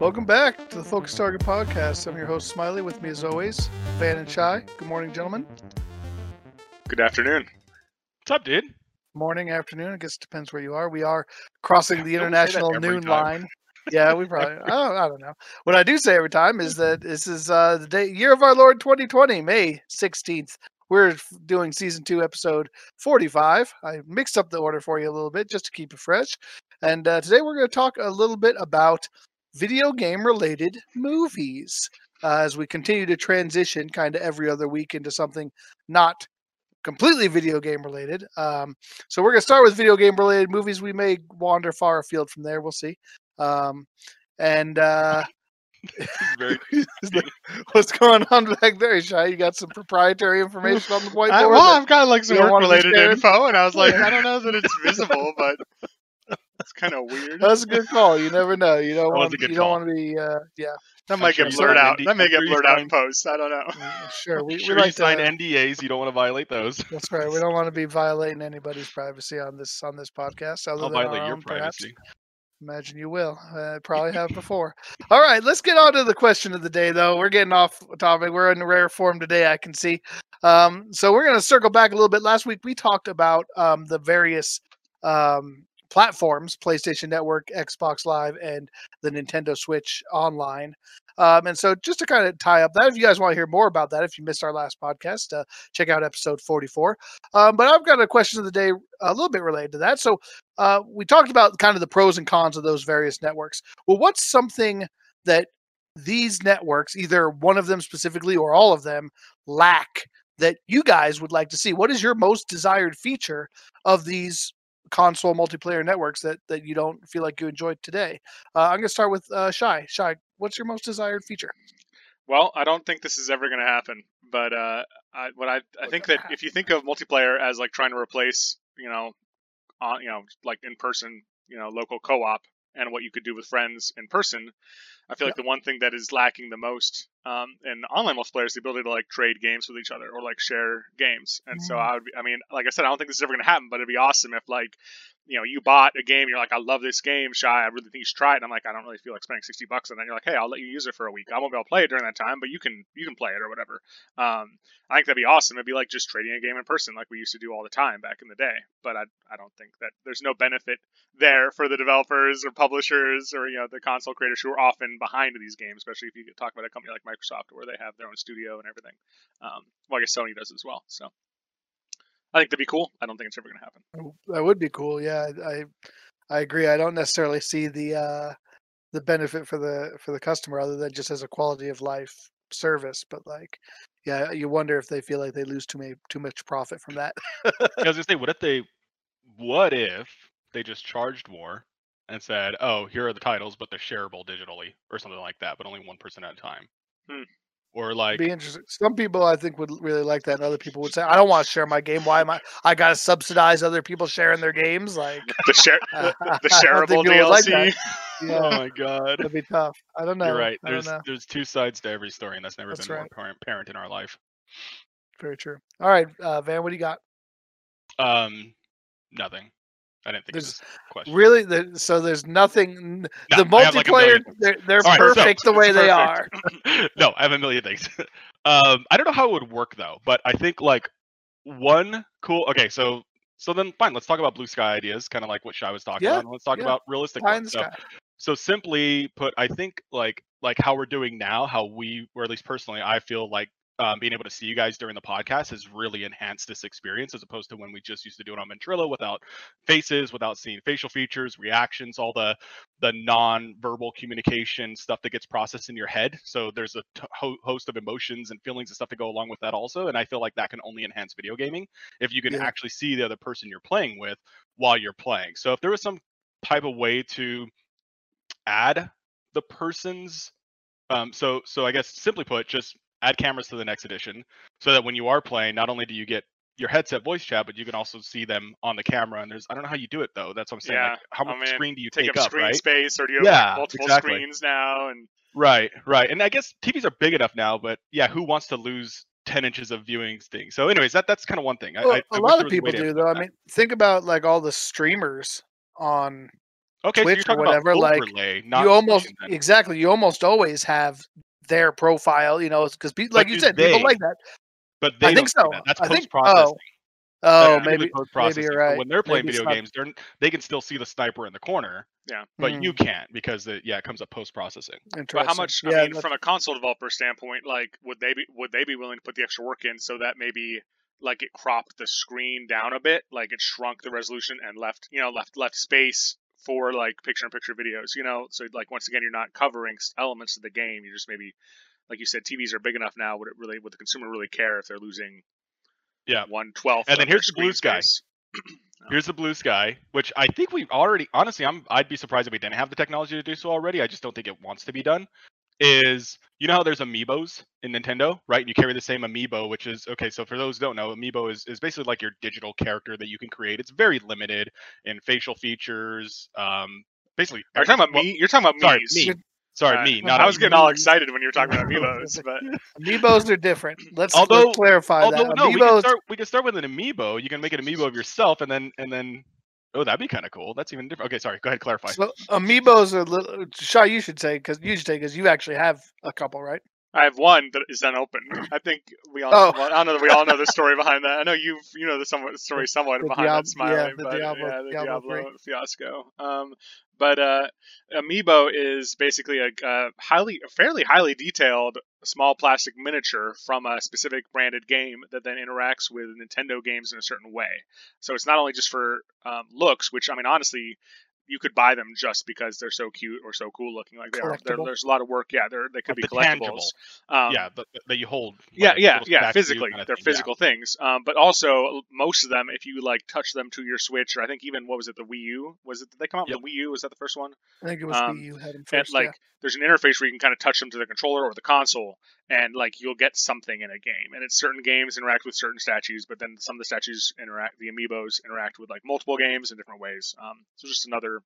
Welcome back to the Focus Target Podcast. I'm your host, Smiley. With me, as always, Van and Chai. Good morning, gentlemen. Good afternoon. What's up, dude? Morning, afternoon. I guess it depends where you are. We are crossing the international noon line. Yeah, we probably. I don't know. What I do say every time is that this is the day, year of our Lord 2020, May 16th. We're doing season 2, episode 45. I mixed up the order for you a little bit just to keep it fresh. And today we're going to talk a little bit about video game-related movies as we continue to transition kind of every other week into something not completely video game related. So we're going to start with video game related movies. We may wander far afield from there. We'll see. What's going on back there, Shai? You got some proprietary information on the whiteboard? I've got like some work-related info, and I was like, I don't know that it's visible, but it's kind of weird. That's a good call. You never know. You don't want to be. That may get blurred out in post. I don't know. Sure, we like to sign NDAs. You don't want to violate those. That's right. We don't want to be violating anybody's privacy on this podcast. I'll violate your privacy. Perhaps. Imagine you will. Probably have before. All right, let's get on to the question of the day, though. We're getting off topic. We're in rare form today, I can see. So we're going to circle back a little bit. Last week we talked about the various platforms, PlayStation Network, Xbox Live, and the Nintendo Switch online. And so just to kind of tie up that, if you guys want to hear more about that, if you missed our last podcast, check out episode 44. But I've got a question of the day a little bit related to that. So we talked about kind of the pros and cons of those various networks. Well, what's something that these networks, either one of them specifically or all of them, lack that you guys would like to see? What is your most desired feature of these console multiplayer networks that you don't feel like you enjoyed today? I'm going to start with Shai. Shai, what's your most desired feature? Well, I don't think this is ever going to happen, but I think that if you think of multiplayer as like trying to replace, like in person, local co-op and what you could do with friends in person, I feel like the one thing that is lacking the most in online multiplayer is the ability to like trade games with each other or like share games. And so like I said, I don't think this is ever going to happen, but it'd be awesome if like, you bought a game, you're like, I love this game, Shai, I really think you should try it. And I'm like, I don't really feel like spending $60. And then you're like, hey, I'll let you use it for a week. I won't be able to play it during that time, but you can play it or whatever. I think that'd be awesome. It'd be like just trading a game in person like we used to do all the time back in the day. But I don't think that there's no benefit there for the developers or publishers or, the console creators who are often behind these games, especially if you talk about a company like Microsoft where they have their own studio and everything. Well, I guess Sony does as well. So I think that'd be cool. I don't think it's ever going to happen. That would be cool. Yeah, I agree. I don't necessarily see the benefit for the customer other than just as a quality of life service. But like, yeah, you wonder if they feel like they lose too much profit from that. Yeah, I was gonna say, what if they just charged more and said, oh, here are the titles, but they're shareable digitally or something like that, but only one person at a time. Hmm. Or like, be interesting. Some people I think would really like that, and other people would say, "I don't want to share my game. Why am I got to subsidize other people sharing their games?" Like the shareable DLC. Like that. Yeah. Oh my god, that'd be tough. I don't know. You're right. There's two sides to every story, and that's never been more apparent in our life. Very true. All right, Van, what do you got? Nothing. I didn't think there's a question. Really? So there's nothing. No, the multiplayer, like they're right, perfect so, the way they are. No, I have a million things. I don't know how it would work, though, but I think, like, one cool. Okay, so then, fine. Let's talk about blue sky ideas, kind of like what Shai was talking about. And let's talk about realistic ones. So simply put, I think, like how we're doing now, or at least personally, I feel like being able to see you guys during the podcast has really enhanced this experience as opposed to when we just used to do it on Ventrilo without faces, without seeing facial features, reactions, all the non-verbal communication stuff that gets processed in your head. So there's a host of emotions and feelings and stuff that go along with that also. And I feel like that can only enhance video gaming if you can actually see the other person you're playing with while you're playing. So if there was some type of way to add the person's, so I guess simply put, just add cameras to the next edition so that when you are playing, not only do you get your headset voice chat, but you can also see them on the camera. And I don't know how you do it though. That's what I'm saying. Yeah. Like, how much screen do you take up screen space, or do you have multiple screens now? And right. And I guess TVs are big enough now, but who wants to lose 10 inches of viewings thing. So anyways, that's kind of one thing. Well, a lot of people do though. I mean, think about like all the streamers on Twitch so or whatever. Like overlay, not you almost, exactly. You almost always have their profile, you know, because like you said, people like that. But they I think so. That's post-processing. Oh, maybe you're right. But when they're playing video games, they can still see the sniper in the corner. Yeah, but you can't because it comes up post-processing. But how much? Yeah, I mean, from a console developer standpoint, like would they be willing to put the extra work in so that maybe like it cropped the screen down a bit, like it shrunk the resolution and left space for like picture-in-picture videos, you know? So like once again, you're not covering elements of the game. You just maybe, like you said, TVs are big enough now. Would the consumer really care if they're losing? Yeah, 1/12. And then here's the blue sky. Here's the blue sky, which I think we've already. Honestly, I'd be surprised if we didn't have the technology to do so already. I just don't think it wants to be done. Is you know how there's amiibos in Nintendo, right? And you carry the same amiibo, which is okay. So for those who don't know, amiibo is basically like your digital character that you can create. It's very limited in facial features. Basically, are you talking about Mii? You're talking about Mii. Sorry, Mii. I was getting all excited when you were talking about amiibos, but amiibos are different. Let's clarify that. No, we can start with an amiibo. You can make an amiibo of yourself, and then that'd be kind of cool. That's even different. Okay, sorry. Go ahead, clarify. So amiibos are little. Shai, you should say because you actually have a couple, right? I have one that is unopened. I think we all. I don't know that we all know the story behind that. I know you know the story somewhat behind that smiling, but the Diablo fiasco. But Amiibo is basically a fairly highly detailed small plastic miniature from a specific branded game that then interacts with Nintendo games in a certain way. So it's not only just for looks, which I mean, honestly, you could buy them just because they're so cute or so cool looking. Like they are. There's a lot of work. Yeah, they could be collectibles. That you hold. Physically, they're physical things. But also, most of them, if you like touch them to your Switch, or I think even what was it, the Wii U? Was it? Did they come out with the Wii U? Was that the first one? I think it was Wii U. Had them first, and there's an interface where you can kind of touch them to the controller or the console, and like you'll get something in a game. And it's certain games interact with certain statues, but then some of the statues interact. The amiibos interact with like multiple games in different ways. So just another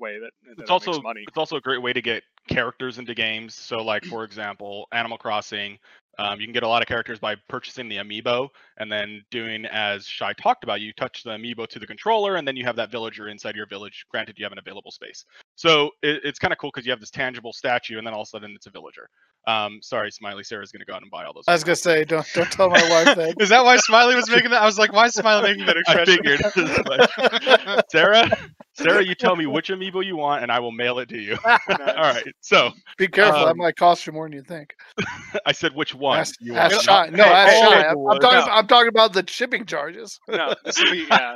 way that makes money. It's also a great way to get characters into games. So like, for example, Animal Crossing, you can get a lot of characters by purchasing the amiibo and then doing as Shai talked about, you touch the amiibo to the controller and then you have that villager inside your village. Granted, you have an available space. So it's kind of cool because you have this tangible statue and then all of a sudden it's a villager. Sorry, Smiley. Sarah's gonna go out and buy all those. I was gonna say, don't tell my wife that. Is that why Smiley was making that? I was like, why is Smiley making that expression? I figured. Sarah, you tell me which amiibo you want, and I will mail it to you. Nice. All right. So be careful. That might cost you more than you think. I said which one? I'm talking about the shipping charges. No, this will be. I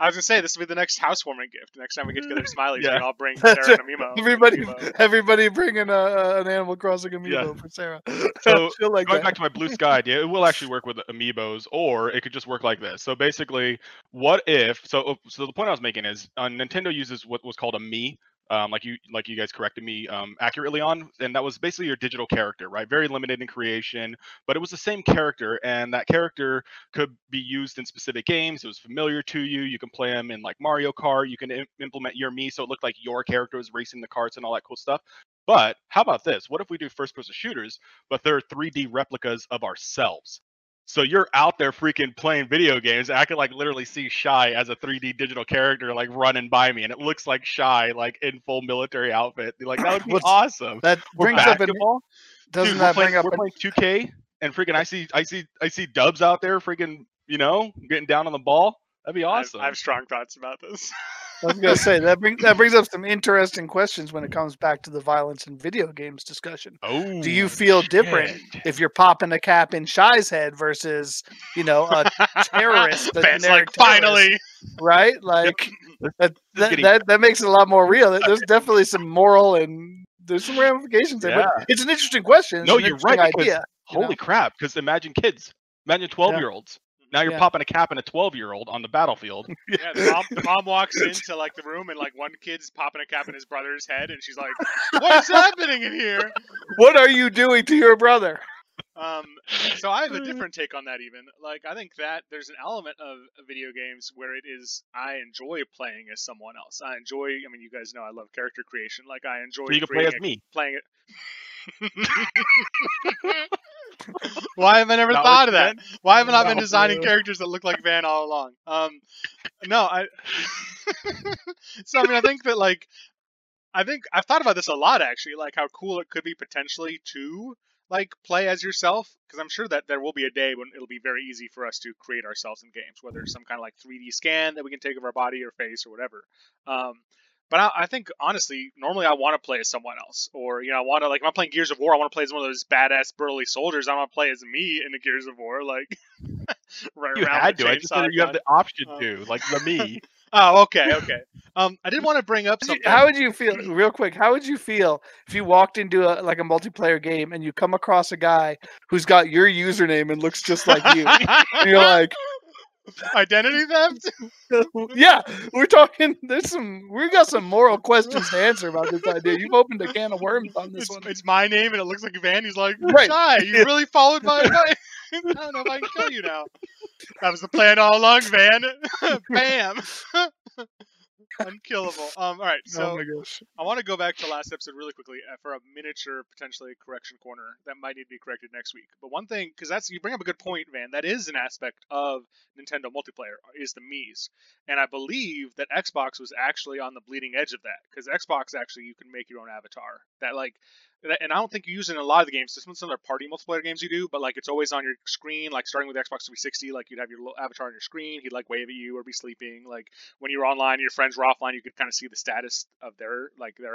was gonna say this will be the next housewarming gift. Next time we get together, Smiley's, and I'll bring Sarah an amiibo. Everybody, bringing an Animal Crossing amiibo. Yeah. For Sarah. So like going back to my blue sky idea, it will actually work with amiibos, or it could just work like this. So basically, what if? So the point I was making is, Nintendo uses what was called a Mii, like you guys corrected me accurately on, and that was basically your digital character, right? Very limited in creation, but it was the same character, and that character could be used in specific games. It was familiar to you. You can play them in like Mario Kart. You can implement your Mii, so it looked like your character was racing the carts and all that cool stuff. But how about this? What if we do first-person shooters, but they're 3D replicas of ourselves? So you're out there freaking playing video games. I could like literally see Shai as a 3D digital character like running by me, and it looks like Shai like in full military outfit. Like that would be awesome. That brings up an all. Doesn't that bring up? We're playing 2K, and freaking I see Dubs out there freaking getting down on the ball. That'd be awesome. I have strong thoughts about this. I was gonna say that brings up some interesting questions when it comes back to the violence in video games discussion. Oh, do you feel different if you're popping a cap in Shai's head versus a terrorist? That's like terrorist, finally, right? Like that makes it a lot more real. There's definitely some moral and there's some ramifications there. Yeah. But it's an interesting question. It's you're right. Idea, holy crap! Because imagine kids, imagine 12-year-olds. Now you're popping a cap in a 12-year-old on the battlefield. Yeah, the mom walks into like the room and like one kid's popping a cap in his brother's head, and she's like, "What is happening in here? What are you doing to your brother?" So I have a different take on that. Even like I think that there's an element of video games where it is I enjoy playing as someone else. I mean, you guys know I love character creation. Like I enjoy. So you can play as Mii. Playing it. Why have I never thought of that? Why haven't I been designing characters that look like Van all along? So I mean, I think that like, I think I've thought about this a lot actually, like how cool it could be potentially to like play as yourself, because I'm sure that there will be a day when it'll be very easy for us to create ourselves in games, whether it's some kind of like 3D scan that we can take of our body or face or whatever. But I think, honestly, normally I want to play as someone else. Or, you know, I want to, like, if I'm playing Gears of War, I want to play as one of those badass, burly soldiers. I want to play as Mii in the Gears of War, like, running around. I just said you have the option to, like, the Mii. Oh, okay, okay. I did want to bring up something. How would you feel, real quick, how would you feel if you walked into, a multiplayer game and you come across a guy who's got your username and looks just like you? And you're like... Identity theft? Yeah, we're talking. There's some. We got some moral questions to answer about this idea. You've opened a can of worms on this one. It's my name, and it looks like Van. He's like, right. Shy, you really followed my advice. I don't know if I can kill you now. That was the plan all along, Van. Bam. Unkillable. All right, so oh my gosh. I want to go back to last episode really quickly for a miniature, potentially correction corner that might need to be corrected next week. But one thing, because that's, you bring up a good point, Van, that is an aspect of Nintendo multiplayer, is the Miis. And I believe that Xbox was actually on the bleeding edge of that, because Xbox actually, you can make your own avatar. That like, and I don't think you use it in a lot of the games. This one's some of their party multiplayer games you do, but like it's always on your screen. Like starting with Xbox 360, like you'd have your little avatar on your screen. He'd like wave at you or be sleeping. Like when you were online, your friends were offline, you could kind of see the status of their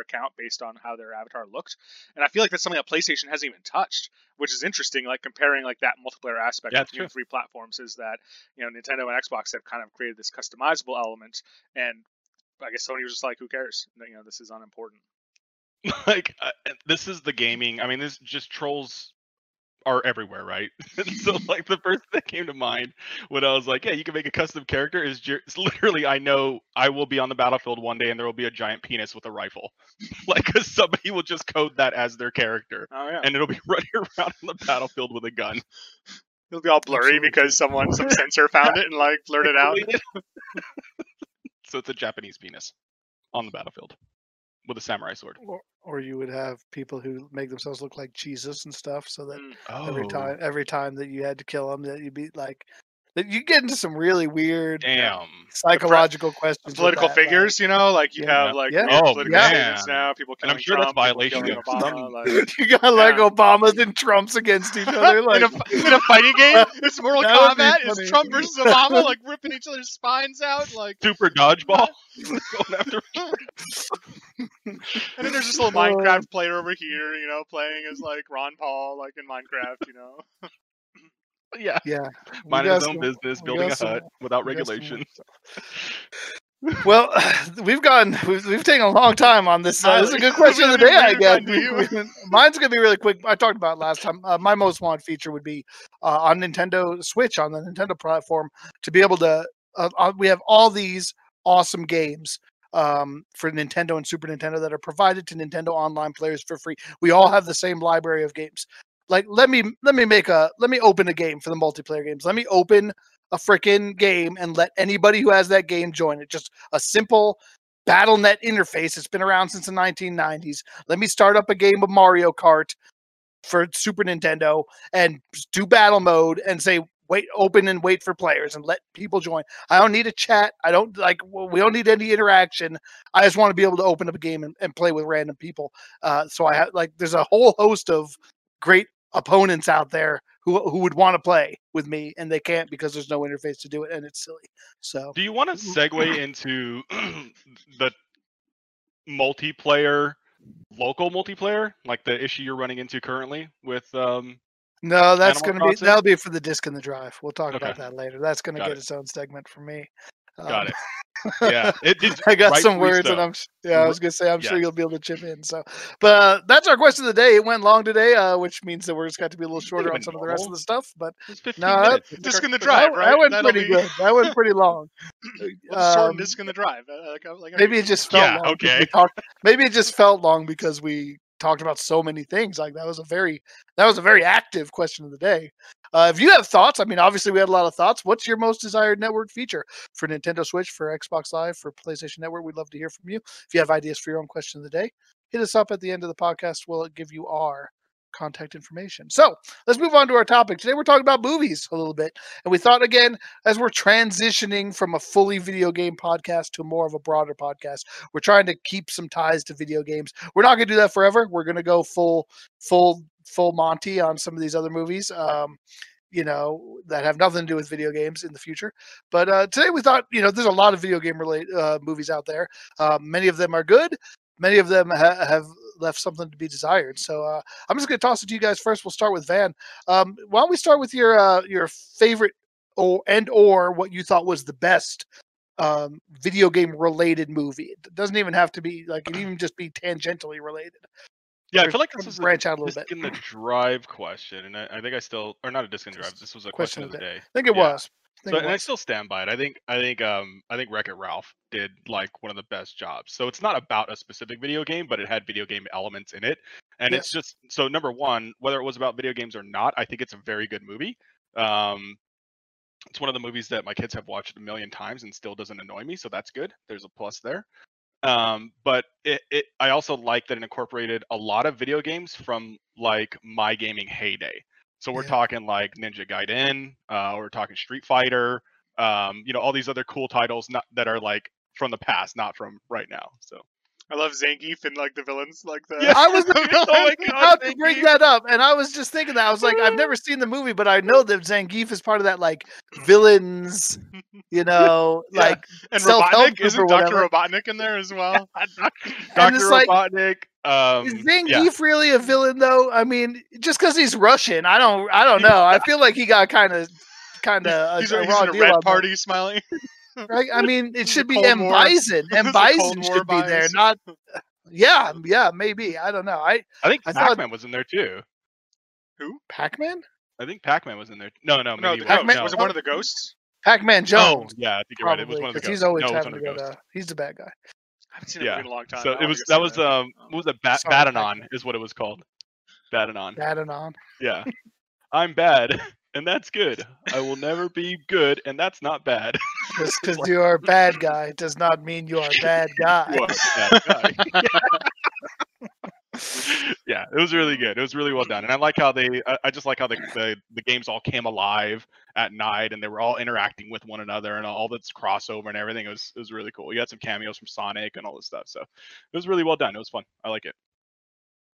account based on how their avatar looked. And I feel like that's something that PlayStation hasn't even touched, which is interesting. Like comparing like that multiplayer aspect between the three platforms is that, you know, Nintendo and Xbox have kind of created this customizable element, and I guess Sony was just like, who cares? You know, this is unimportant. Like this is the gaming. I mean, this just trolls are everywhere, right? So like the first thing that came to mind when I was like, "Yeah, you can make a custom character." Is it's literally, I know I will be on the battlefield one day, and there will be a giant penis with a rifle, like because somebody will just code that as their character, oh, yeah. And it'll be running around on the battlefield with a gun. It'll be all blurry because some censor found it and like blurted out. So it's a Japanese penis on the battlefield. With a samurai sword, or you would have people who make themselves look like Jesus and stuff, so that every time that you had to kill them, that you'd be like, that you get into some really weird, psychological questions. Political that, figures, like, you know, like you have like political figures now. People, and I'm sure Trump, that's violation. Obama, like, you got like Obamas and Trumps against each other, like in a fighting game. It's Mortal Kombat. It's Trump versus Obama, like ripping each other's spines out, like super dodgeball. Going after. And then there's this little Minecraft player over here, you know, playing as like Ron Paul, like in Minecraft, you know. Yeah. Minding his own business, building a hut without regulation. Well, we've taken a long time on this. This is a good question of the day, I guess. Mine's gonna be really quick. I talked about it last time. My most wanted feature would be on Nintendo Switch, on the Nintendo platform, to be able to. We have all these awesome games for Nintendo and Super Nintendo that are provided to Nintendo online players for free. We all have the same library of games. Like let me open a game for the multiplayer games. Let me open a freaking game and let anybody who has that game join it. Just a simple BattleNet interface. It's been around since the 1990s. Let me start up a game of Mario Kart for Super Nintendo and do battle mode and say, open and wait for players and let people join. I don't need a chat. We don't need any interaction. I just want to be able to open up a game and play with random people. So I have there's a whole host of great opponents out there who would want to play with me, and they can't because there's no interface to do it, and it's silly. So do you want to segue into the local multiplayer, like the issue you're running into currently with No, that's going to be, that'll be for the disc and the drive. We'll talk about that later. That's going to get its own segment for me. Got it. Yeah, I got some words, though. And I was gonna say, I'm sure you'll be able to chip in. So, but that's our question of the day. It went long today, which means that we're just got to be a little shorter on some of the rest of the stuff. But no, disc in the drive, right? That went pretty good. That went pretty long. Disc in the drive. Maybe it just felt long. Okay. Maybe it just felt long because we talked about so many things. Like that was a very active question of the day. If you have thoughts, I mean, obviously we had a lot of thoughts. What's your most desired network feature for Nintendo Switch, for Xbox Live, for PlayStation Network? We'd love to hear from you. If you have ideas for your own question of the day, hit us up at the end of the podcast. We'll give you our contact information. So let's move on to our topic. Today we're talking about movies a little bit. And we thought, again, as we're transitioning from a fully video game podcast to more of a broader podcast, we're trying to keep some ties to video games. We're not going to do that forever. We're going to go full Monty on some of these other movies, you know, that have nothing to do with video games in the future. But today we thought, you know, there's a lot of video game related movies out there. Many of them are good. Many of them have left something to be desired. So I'm just going to toss it to you guys first. We'll start with Van. Why don't we start with your favorite or what you thought was the best video game related movie? It doesn't even have to be like, it can even just be tangentially related. Yeah, I feel like this was branch out a little bit in the drive question, and I think I still, or not a disc and drive. This was a question of the day. I think it was. So, and I still stand by it. I think Wreck-It Ralph did like one of the best jobs. So it's not about a specific video game, but it had video game elements in it, and it's just so number one, whether it was about video games or not, I think it's a very good movie. It's one of the movies that my kids have watched a million times and still doesn't annoy me, so that's good. There's a plus there. But I also like that it incorporated a lot of video games from like my gaming heyday. So we're talking like Ninja Gaiden, we're talking Street Fighter, you know, all these other cool titles that are like from the past, not from right now. So I love Zangief and like the villains, like the. Yeah, I was about to bring that up, and I was just thinking that I was like, I've never seen the movie, but I know that Zangief is part of that like villains, you know, like and Robotnik. Isn't Dr. Robotnik in there as well? Dr. Robotnik. Is Zangief really a villain though? I mean, just because he's Russian, I don't know. I feel like he got kind of a raw deal. He's in a red party, smiling. Right? I mean, it should be M. Bison. M. Bison should be there, not. Yeah, maybe. I don't know. I think Pac-Man was in there too. Who? Pac-Man? I think Pac-Man was in there. No, Pac-Man was one of the ghosts. Pac-Man Jones. Oh, yeah, I think you're right. It was one of the ghosts. He's always having to go to. He's the bad guy. I haven't seen it in a long time. So it was what was a Badanon is what it was called. Badanon. Yeah, I'm bad. And that's good. I will never be good, and that's not bad. Just because you are a bad guy does not mean you are a bad guy. Yeah, it was really good. It was really well done, and I like how the games all came alive at night, and they were all interacting with one another, and all this crossover and everything. It was really cool. You had some cameos from Sonic and all this stuff, so it was really well done. It was fun. I like it.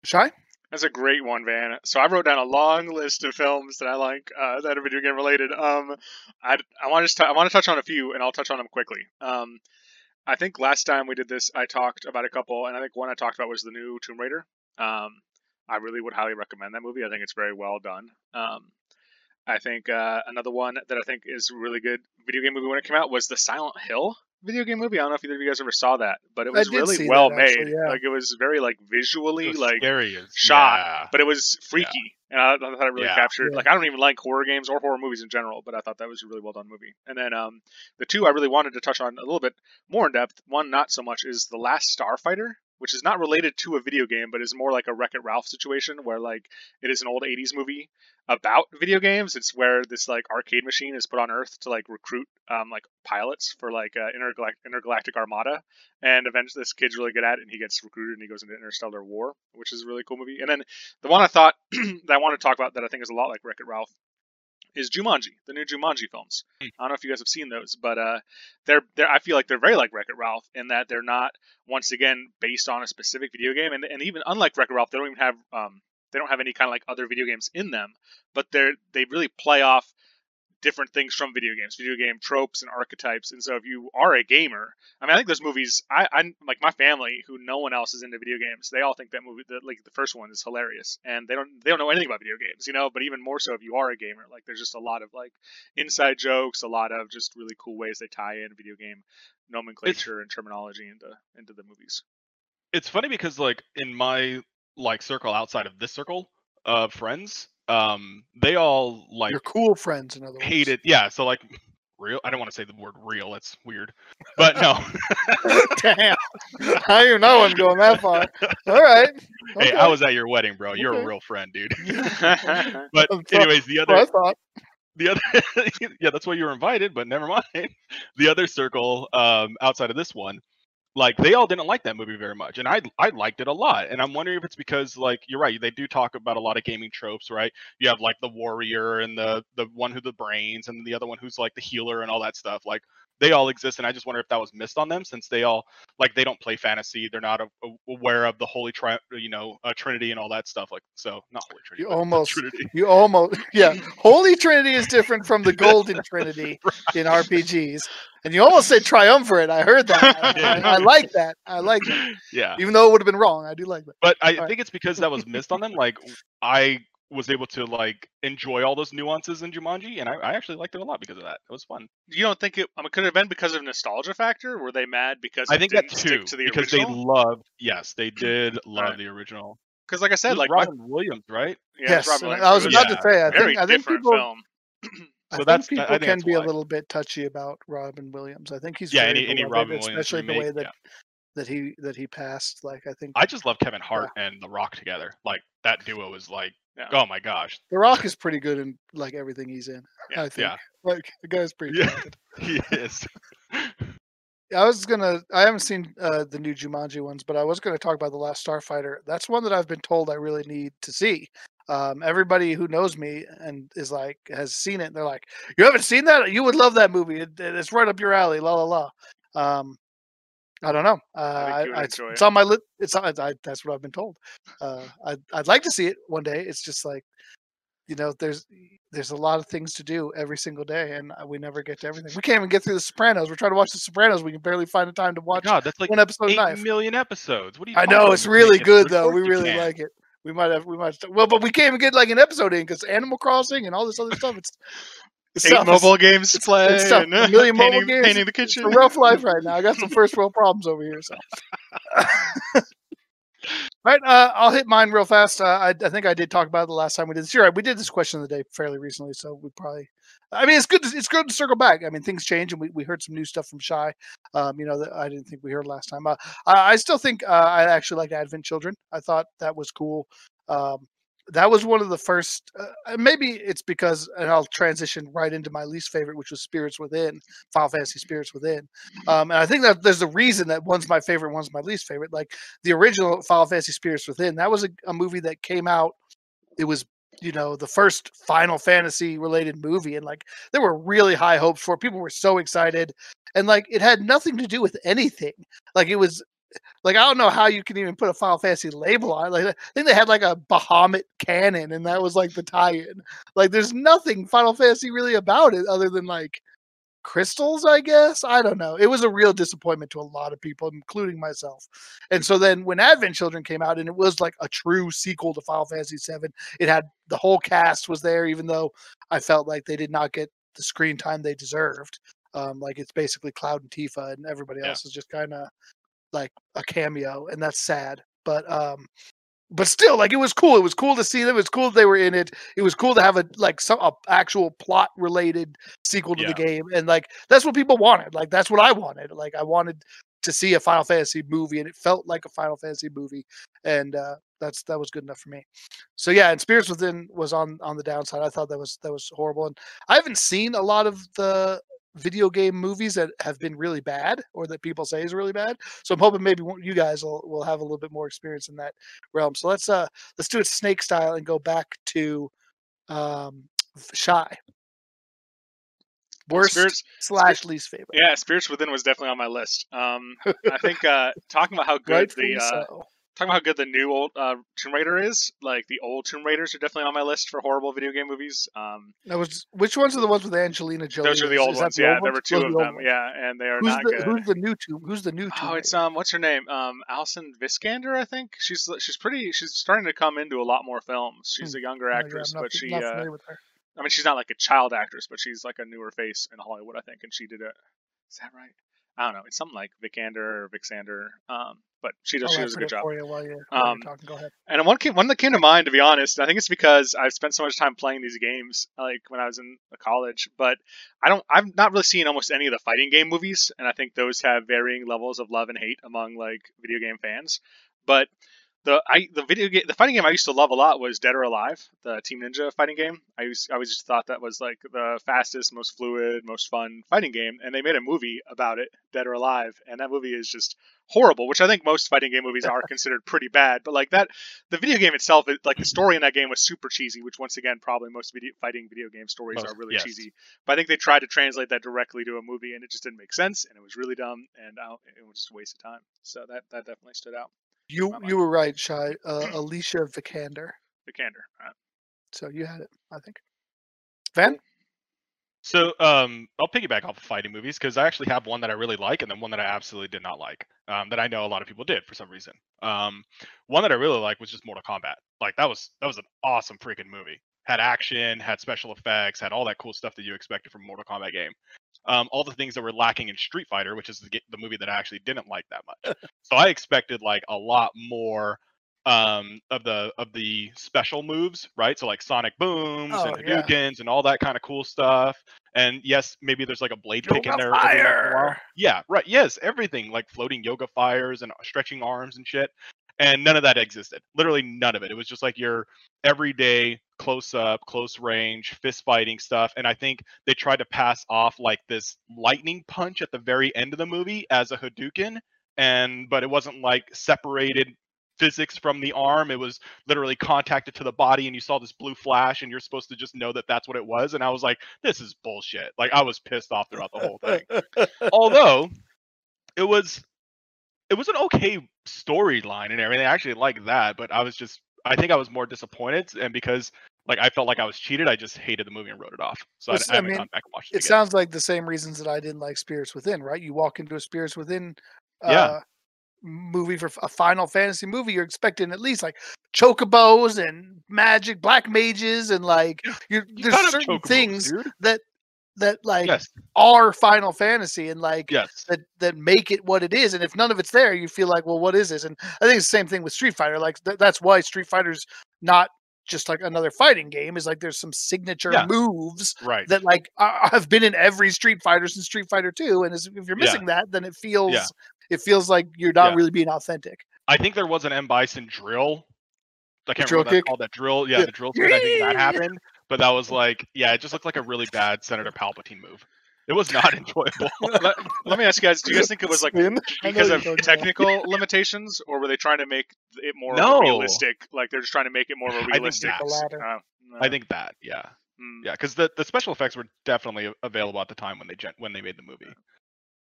Shy? That's a great one, Van. So I wrote down a long list of films that I like that are video game related. I want to touch on a few, and I'll touch on them quickly. I think last time we did this, I talked about a couple, and I think one I talked about was the new Tomb Raider. I really would highly recommend that movie. I think it's very well done. I think another one that I think is really good video game movie when it came out was the Silent Hill video game movie. I don't know if either of you guys ever saw that, but it was really well made. Like it was very like visually like shot, but it was freaky, and I thought it really captured. Like I don't even like horror games or horror movies in general, but I thought that was a really well done movie. And then the two I really wanted to touch on a little bit more in depth, one not so much, is The Last Starfighter, which is not related to a video game, but is more like a Wreck-It Ralph situation where like it is an old 80s movie about video games. It's where this like arcade machine is put on Earth to like recruit like pilots for like intergalactic armada, and eventually this kid's really good at it, and he gets recruited and he goes into interstellar war, which is a really cool movie. And then the one I thought that I want to talk about that I think is a lot like Wreck-It Ralph is Jumanji, the new Jumanji films. I don't know if you guys have seen those, but I feel like they're very like Wreck-It Ralph in that they're not, once again, based on a specific video game, and even unlike Wreck-It Ralph, they don't even have any kind of like other video games in them, but they really play off different things from video games, video game tropes and archetypes. And so if you are a gamer, I mean, I think those movies, I'm like my family, who no one else is into video games, they all think that movie, like the first one, is hilarious, and they don't know anything about video games, you know, but even more so if you are a gamer, like there's just a lot of like inside jokes, a lot of just really cool ways they tie in video game nomenclature and terminology into the movies. It's funny because like in my like circle outside of this circle of friends, they all like your cool friends in other words. Hated so like real, I don't want to say the word real, that's weird, but no. Damn, I don't know I'm going that far. All right, okay. Hey, I was at your wedding, bro. You're a real friend, dude. But anyways, the other yeah, that's why you were invited, but never mind. The other circle outside of this one, Like, they all didn't like that movie very much, and I liked it a lot. And I'm wondering if it's because, like, you're right, they do talk about a lot of gaming tropes, right? You have, like, the warrior and the one who's the brains and the other one who's, like, the healer and all that stuff. Like, they all exist, and I just wonder if that was missed on them, since they all, like, they don't play fantasy. They're not aware of the Holy Trinity and all that stuff. Like, so, not Holy Trinity. You almost, yeah. Holy Trinity is different from the Golden Trinity right. in RPGs. And you almost said triumvirate. I heard that. I like that. I like that. Yeah. Even though it would have been wrong, I do like that. But I think it's because that was missed on them. Like, I was able to, like, enjoy all those nuances in Jumanji, and I actually liked it a lot because of that. It was fun. You don't think it could have been because of nostalgia factor? Were they mad because I think that too, to the because original? They loved. Yes, they did love right. the original. Because, like I said, like Robin Williams, right? Yeah, yes, Robin Williams. I was about to say. I think people. Film. So that's, think people can be a little bit touchy about Robin Williams. I think he's any Robin Williams, especially the way that that he passed. Like, I think I just love Kevin Hart and The Rock together. Like, that duo is like, oh my gosh. The Rock is pretty good in, like, everything he's in. Yeah. I think like, the guy's pretty good. He is. I haven't seen the new Jumanji ones, but I was gonna talk about The Last Starfighter. That's one that I've been told I really need to see. Everybody who knows me and is like, has seen it, and they're like, you haven't seen that? You would love that movie. It's right up your alley. La la la. I don't know. It's on my list. That's what I've been told. I'd like to see it one day. It's just like, you know, there's a lot of things to do every single day, and we never get to everything. We can't even get through The Sopranos. We're trying to watch The Sopranos. We can barely find the time to watch that's like one episode. 8 million episodes. What do you? I know it's really good though. We really like it. But we can't even get, like, an episode in because Animal Crossing and all this other stuff. It's 8 mobile games to play. It's stuff. A million mobile games. Painting the kitchen. It's a rough life right now. I got some first world problems over here. So. All right, I'll hit mine real fast. I think I did talk about it the last time we did this. You're right. We did this question of the day fairly recently, so we probably. I mean, it's good to circle back. I mean, things change, and we heard some new stuff from Shy. You know, that I didn't think we heard last time. I still think I actually liked Advent Children. I thought that was cool. That was one of the first. Maybe it's because, and I'll transition right into my least favorite, which was Spirits Within, Final Fantasy Spirits Within. And I think that there's a reason that one's my favorite, one's my least favorite. Like, the original Final Fantasy Spirits Within, that was a movie that came out. It was, you know, the first Final Fantasy related movie, and, like, there were really high hopes for it. People were so excited, and, like, it had nothing to do with anything. Like, it was. Like, I don't know how you can even put a Final Fantasy label on it. Like, I think they had, like, a Bahamut canon, and that was, like, the tie-in. Like, there's nothing Final Fantasy really about it other than, like, crystals, I guess. I don't know. It was a real disappointment to a lot of people, including myself. And so then when Advent Children came out, and it was, like, a true sequel to Final Fantasy VII, it had the whole cast was there, even though I felt like they did not get the screen time they deserved. Like, it's basically Cloud and Tifa, and everybody else is just kind of like a cameo, and that's sad, but still, like, it was cool. It was cool to see them. It was cool that they were in it. It was cool to have a actual plot related sequel to the game, and, like, that's what people wanted. Like, that's what I wanted. Like, I wanted to see a Final Fantasy movie, and it felt like a Final Fantasy movie, and that was good enough for me. So yeah, and Spirits Within was on the downside. I thought that was horrible, and I haven't seen a lot of the video game movies that have been really bad, or that people say is really bad. So I'm hoping maybe you guys will have a little bit more experience in that realm. So let's do it snake style and go back to Shy. Worst / least favorite. Yeah, Spirits Within was definitely on my list. I think talking about how good the new old Tomb Raider is, like, the old Tomb Raiders are definitely on my list for horrible video game movies. Which ones are the ones with Angelina Jolie? Those are the old ones. Yeah, there were two of them. Yeah, and they are not good. Who's the new Tomb Raider? It's what's her name? Alison Vikander, I think. She's pretty. She's starting to come into a lot more films. She's a younger actress, but she. Not familiar with her. I mean, she's not, like, a child actress, but she's, like, a newer face in Hollywood, I think. And she did a. Is that right? I don't know. It's something like Vikander or Vixander. But she does a good job. Go ahead. And one that came to mind, to be honest, I think it's because I've spent so much time playing these games, like, when I was in college. But I've not really seen almost any of the fighting game movies, and I think those have varying levels of love and hate among, like, video game fans. But The fighting game I used to love a lot was Dead or Alive, the Team Ninja fighting game. I always just thought that was like the fastest, most fluid, most fun fighting game, and they made a movie about it, Dead or Alive, and that movie is just horrible. Which I think most fighting game movies are considered pretty bad, but like that, the video game itself, like the story in that game was super cheesy. Which once again, probably most video game stories are really cheesy. But I think they tried to translate that directly to a movie, and it just didn't make sense, and it was really dumb, and it was just a waste of time. So that definitely stood out. You were right, Shai. Alicia Vikander. Vikander, right. So you had it, I think. Van? So I'll piggyback off of fighting movies because I actually have one that I really like and then one that I absolutely did not like that I know a lot of people did for some reason. One that I really liked was just Mortal Kombat. Like that was an awesome freaking movie. Had action, had special effects, had all that cool stuff that you expected from a Mortal Kombat game. All the things that were lacking in Street Fighter, which is the movie that I actually didn't like that much. So I expected like a lot more of the special moves, right? So like Sonic Booms and Hadoukens and all that kind of cool stuff. And yes, maybe there's like a blade kick in there. Fire. Yeah, right. Yes, everything like floating yoga fires and stretching arms and shit. And none of that existed. Literally none of it. It was just like your everyday close-up, close-range, fist-fighting stuff. And I think they tried to pass off like this lightning punch at the very end of the movie as a Hadouken. But it wasn't like separated physics from the arm. It was literally contacted to the body, and you saw this blue flash, and you're supposed to just know that that's what it was. And I was like, this is bullshit. Like, I was pissed off throughout the whole thing. Although, it was an okay storyline and everything. I actually liked that, but I think I was more disappointed, and because like I felt like I was cheated, I just hated the movie and wrote it off. So I haven't gone back and watched it. It sounds like the same reasons that I didn't like Spirits Within, right? You walk into a Spirits Within movie for a Final Fantasy movie, you're expecting at least like chocobos and magic, black mages, and like there's certain things that like are Final Fantasy and like that make it what it is. And if none of it's there, you feel like, well, what is this? And I think it's the same thing with Street Fighter. Like that's why Street Fighter's not just like another fighting game. Is like there's some signature moves that like have been in every Street Fighter since Street Fighter 2. And if you're missing that, then it feels like you're not really being authentic. I think there was an M. Bison drill. I can't remember what that's called. That drill. Yeah, the drill thing. I think that happened. But that was like, it just looked like a really bad Senator Palpatine move. It was not enjoyable. Let me ask you guys, do you guys think it was like because of technical limitations, or were they trying to make it more realistic? Like they're just trying to make it more of a realistic. I think that, yeah, because the special effects were definitely available at the time when they made the movie,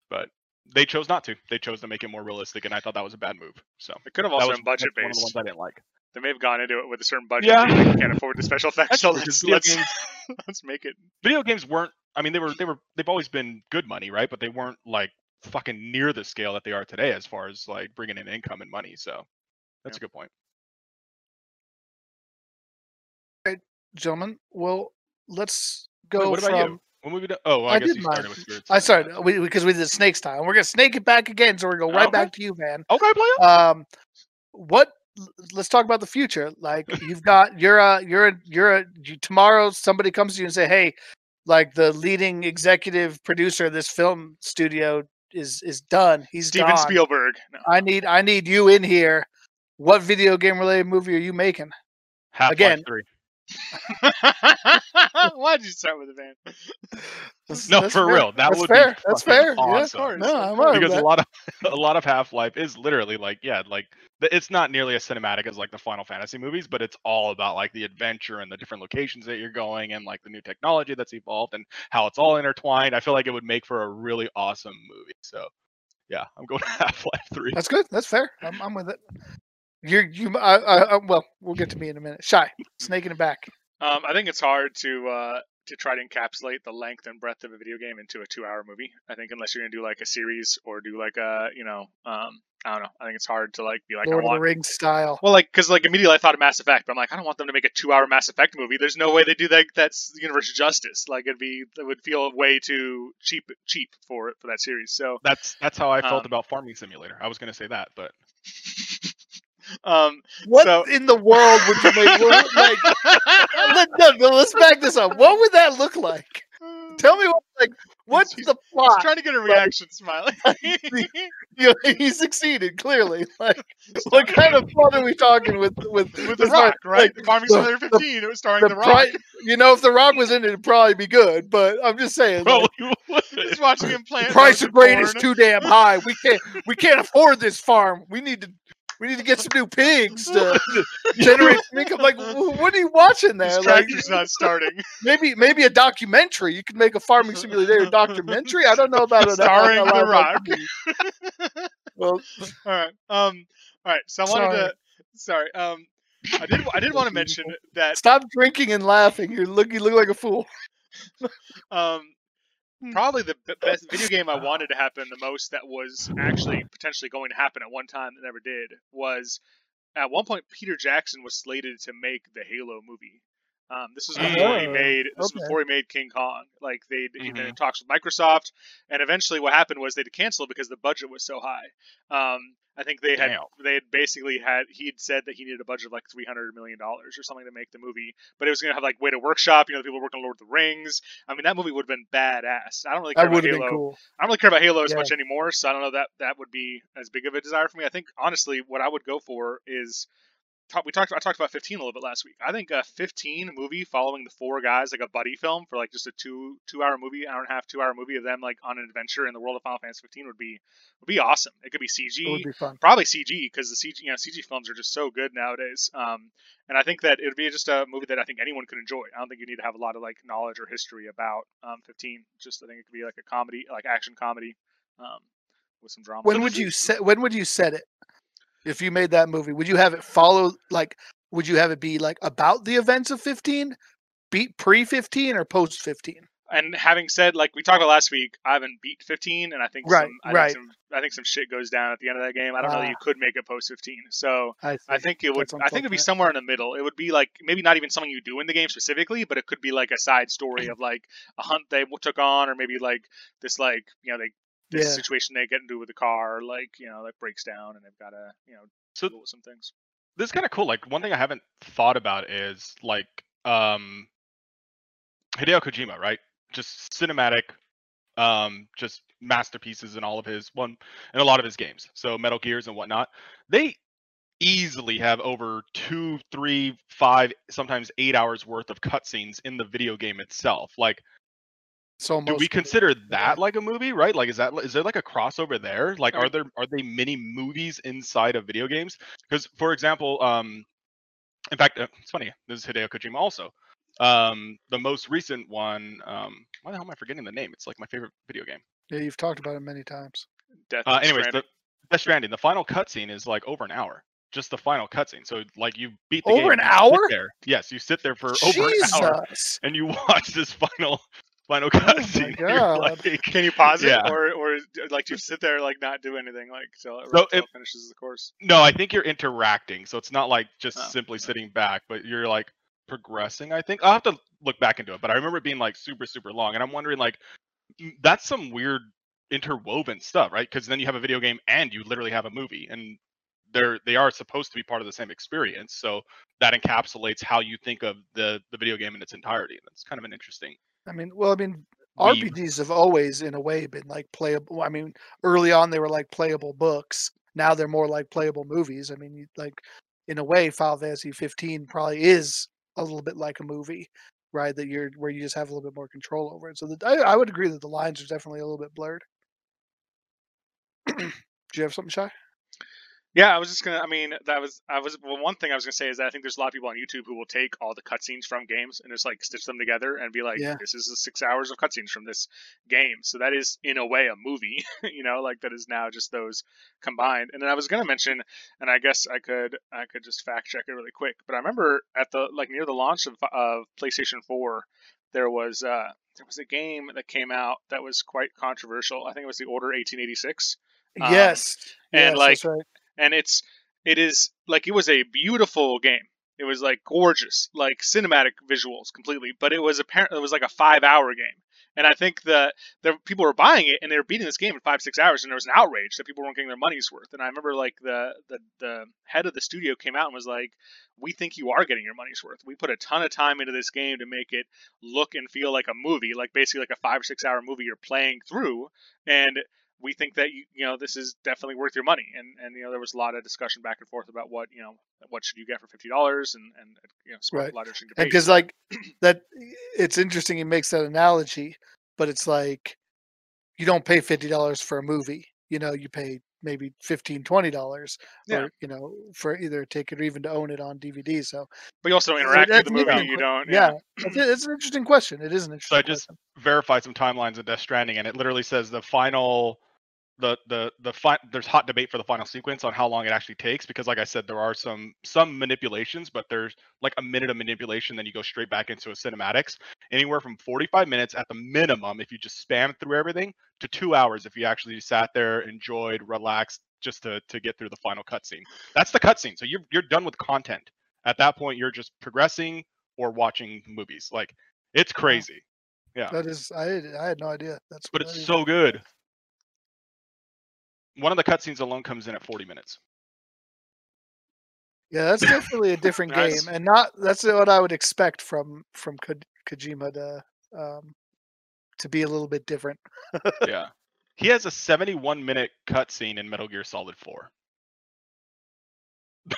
but they chose not to. They chose to make it more realistic, and I thought that was a bad move. So it could have also been budget based. One of the ones I didn't like. They may have gone into it with a certain budget. Yeah. They can't afford the special effects, so let's make it. Video games weren't. I mean, they've always been good money, right? But they weren't like fucking near the scale that they are today, as far as like bringing in income and money. So that's a good point. All right, gentlemen. Well, let's go. Wait, what about you? When we I guess you started with Spirits. I started because we did Snake style. We're gonna snake it back again, so we're going back to you, man. Okay, play what? Let's talk about the future. Like tomorrow somebody comes to you and say, hey, like the leading executive producer of this film studio is done. He's Steven Spielberg. No. I need you in here. What video game related movie are you making? Half-Life 3. Why'd you start with a van? No, that's fair. That would be fair. That's fair. Awesome. Yeah, of course. No, because a lot of Half-Life is literally like it's not nearly as cinematic as like the Final Fantasy movies, but it's all about like the adventure and the different locations that you're going and like the new technology that's evolved and how it's all intertwined. I feel like it would make for a really awesome movie. So, yeah, I'm going to Half-Life 3. That's good. That's fair. I'm with it. Well, we'll get to me in a minute. Shy, snaking it back. I think it's hard to try to encapsulate the length and breadth of a video game into a 2-hour movie. I think unless you're gonna do like a series or do like a I don't know. I think it's hard to like be like Lord of the Rings style. Well, like because like immediately I thought of Mass Effect, but I'm like I don't want them to make a 2-hour Mass Effect movie. There's no way they do that. That's universe justice. Like it would feel way too cheap for that series. So that's how I felt about Farming Simulator. I was gonna say that, but. What in the world would you make? Let's back this up. What would that look like? Tell me what like, what's the plot? He's trying to get a reaction, Smiley. He succeeded, clearly. Like, what kind of plot are we talking with The Rock, right? Like, Farming Simulator 15, it was starring The Rock. You know, if The Rock was in it, it'd probably be good, but I'm just saying. Bro, like, just watching him play. The price of grain is too damn high. We can't afford this farm. We need to get some new pigs to generate some income. Like, what are you watching there? This tractor's not starting. Maybe a documentary. You could make a Farming Simulator documentary. I don't know about it. Starring The Rock. Well, all right. So I wanted to. Sorry. I did want to mention that. Stop drinking and laughing. You look like a fool. Probably the best video game I wanted to happen the most that was actually potentially going to happen at one time that never did was at one point Peter Jackson was slated to make the Halo movie. This was before he made King Kong. Like they had talks with Microsoft, and eventually what happened was they had to cancel because the budget was so high. I think he had said that he needed a budget of like $300 million or something to make the movie, but it was going to have like Way to Workshop, you know, the people working on Lord of the Rings. I mean, that movie would have been badass. I don't really care about Halo. Cool. I don't really care about Halo as much anymore, so I don't know that that would be as big of a desire for me. I think honestly, what I would go for is I talked about 15 a little bit last week. I think a 15 movie following the four guys, like a buddy film for like just a two hour movie of them like on an adventure in the world of Final Fantasy 15 would be awesome. It could be CG, it would be fun. Probably CG because the CG, you know, CG films are just so good nowadays. And I think that it would be just a movie that I think anyone could enjoy. I don't think you need to have a lot of like knowledge or history about 15. Just I think it could be like a comedy, like action comedy, with some drama. When would you set it? If you made that movie, would you have it follow, like, would you have it be, like, about the events of 15, beat pre-15 or post-15? And having said, like, we talked about last week, I haven't beat 15, and I think some shit goes down at the end of that game. I don't know that you could make it post-15. So I think it would be somewhere in the middle. It would be, like, maybe not even something you do in the game specifically, but it could be, like, a side story of, like, a hunt they took on, or maybe, like, this, like, you know, situation they get into with the car, like, you know, that breaks down and they've got to, you know, deal with some things. This is kind of cool. Like, one thing I haven't thought about is, like, Hideo Kojima, right? Just cinematic, just masterpieces in all of his in a lot of his games. So Metal Gears and whatnot. They easily have over 2, 3, 5, sometimes 8 hours worth of cutscenes in the video game itself. Like, do we consider that like a movie, right? Like, is there like a crossover there? Like, are they mini movies inside of video games? Because, for example, in fact, it's funny. This is Hideo Kojima also. The most recent one. Why the hell am I forgetting the name? It's like my favorite video game. Yeah, you've talked about it many times. Death Stranding. The final cutscene is like over an hour. Just the final cutscene. So, like, you beat the game. Over an hour? Yes, you sit there for over an hour and you watch this final cutscene. Oh, like, can you pause it or like do you sit there like not do anything like till it finishes the course? No, I think you're interacting, so it's not like just simply sitting back, but you're like progressing. I think I'll have to look back into it, but I remember it being like super super long, and I'm wondering like that's some weird interwoven stuff, right? Because then you have a video game and you literally have a movie, and they are supposed to be part of the same experience. So that encapsulates how you think of the video game in its entirety. That's kind of an interesting. I mean, RPGs have always, in a way, been like playable. I mean, early on they were like playable books. Now they're more like playable movies. I mean, like in a way, Final Fantasy 15 probably is a little bit like a movie, right? That where you just have a little bit more control over it. So I would agree that the lines are definitely a little bit blurred. Do you have something, Shai? Yeah, I was just gonna. I mean, one thing I was gonna say is that I think there's a lot of people on YouTube who will take all the cutscenes from games and just like stitch them together and be like, "This is the 6 hours of cutscenes from this game." So that is, in a way, a movie, you know, like that is now just those combined. And then I was gonna mention, and I guess I could just fact check it really quick, but I remember at the like near the launch of PlayStation 4, there was a game that came out that was quite controversial. I think it was The Order 1886. Yes, and like. That's right. And it is like it was a beautiful game. It was like gorgeous, like cinematic visuals completely. But it was apparently it was like a 5-hour game, and I think that the people were buying it and they were beating this game in 5-6 hours, and there was an outrage that people weren't getting their money's worth. And I remember like the head of the studio came out and was like, "We think you are getting your money's worth. We put a ton of time into this game to make it look and feel like a movie, like basically like a 5- or 6-hour movie you're playing through, and we think that you know this is definitely worth your money." And you know there was a lot of discussion back and forth about what should you get for $50, and you know right. A lot of interesting debate. Because like that, it's interesting. He makes that analogy, but it's like you don't pay $50 for a movie. You know, you pay maybe $15, $20, yeah. Or you know, for either a ticket or even to own it on DVD. So, but you also interact with the movie. You don't. Yeah, yeah. It's an interesting question. It is an interesting. So I just verified some timelines of Death Stranding, and it literally says the final. There's hot debate for the final sequence on how long it actually takes, because like I said, there are some manipulations, but there's like a minute of manipulation, then you go straight back into a cinematics. Anywhere from 45 minutes at the minimum if you just spam through everything, to 2 hours if you actually sat there, enjoyed, relaxed, just to get through the final cutscene. That's the cutscene. So you're done with content. At that point, you're just progressing or watching movies. Like it's crazy. Yeah. That is I had no idea. That's but it's so good. One of the cutscenes alone comes in at 40 minutes. Yeah, that's definitely a different nice. Game, and that's what I would expect from Kojima to be a little bit different. Yeah, he has a 71-minute cutscene in Metal Gear Solid 4. I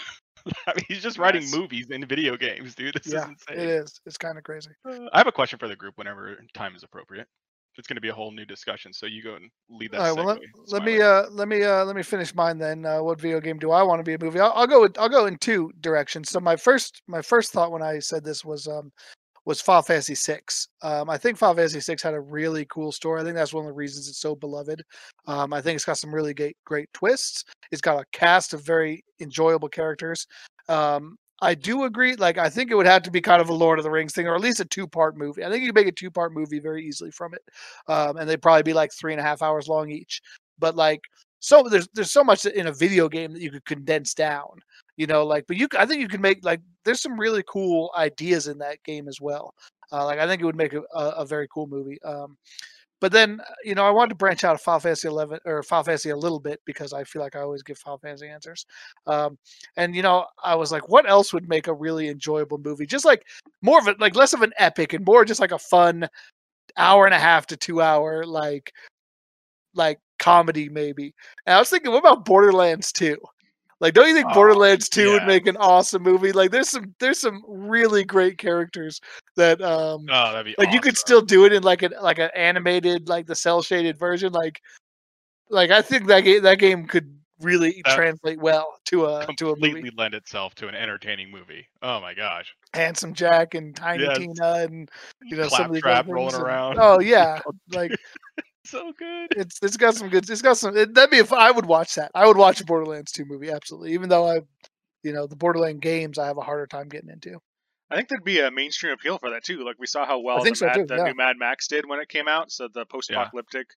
mean, he's just writing movies in video games, dude. This is insane. It is. It's kind of crazy. I have a question for the group whenever time is appropriate. It's going to be a whole new discussion, so you go and lead that. All right, well, let me finish mine then. What video game do I want to be a movie? I'll go in two directions. So my first thought when I said this was Final Fantasy VI. I think Final Fantasy VI had a really cool story. I think that's one of the reasons it's so beloved. I think it's got some really great twists. It's got a cast of very enjoyable characters. I do agree. Like, I think it would have to be kind of a Lord of the Rings thing, or at least a 2-part movie. I think you could make a 2-part movie very easily from it, and they'd probably be like 3.5 hours long each. But like, so there's so much in a video game that you could condense down, you know. Like, but I think you could make like there's some really cool ideas in that game as well. Like, I think it would make a very cool movie. But then, you know, I wanted to branch out of Final Fantasy XI or Final Fantasy a little bit, because I feel like I always give Final Fantasy answers. And, you know, I was like, what else would make a really enjoyable movie? Just like more of it, like less of an epic and more just like a fun 1.5 to 2 hour, like comedy maybe. And I was thinking, what about Borderlands 2? Like, don't you think Borderlands 2 would make an awesome movie? Like, there's some really great characters that that'd be like awesome. You could still do it in like an animated, like the cell shaded version. Like I think that game could really translate well to a movie. Completely lend itself to an entertaining movie. Oh my gosh! Handsome Jack and Tiny Tina and you know some of the trap rolling around. Oh yeah, like. So good. It's got some good. It's got some. That'd be if I would watch that. I would watch a Borderlands 2 movie absolutely. Even though the Borderlands games, I have a harder time getting into. I think there'd be a mainstream appeal for that too. Like we saw how well the new Mad Max did when it came out. So the post-apocalyptic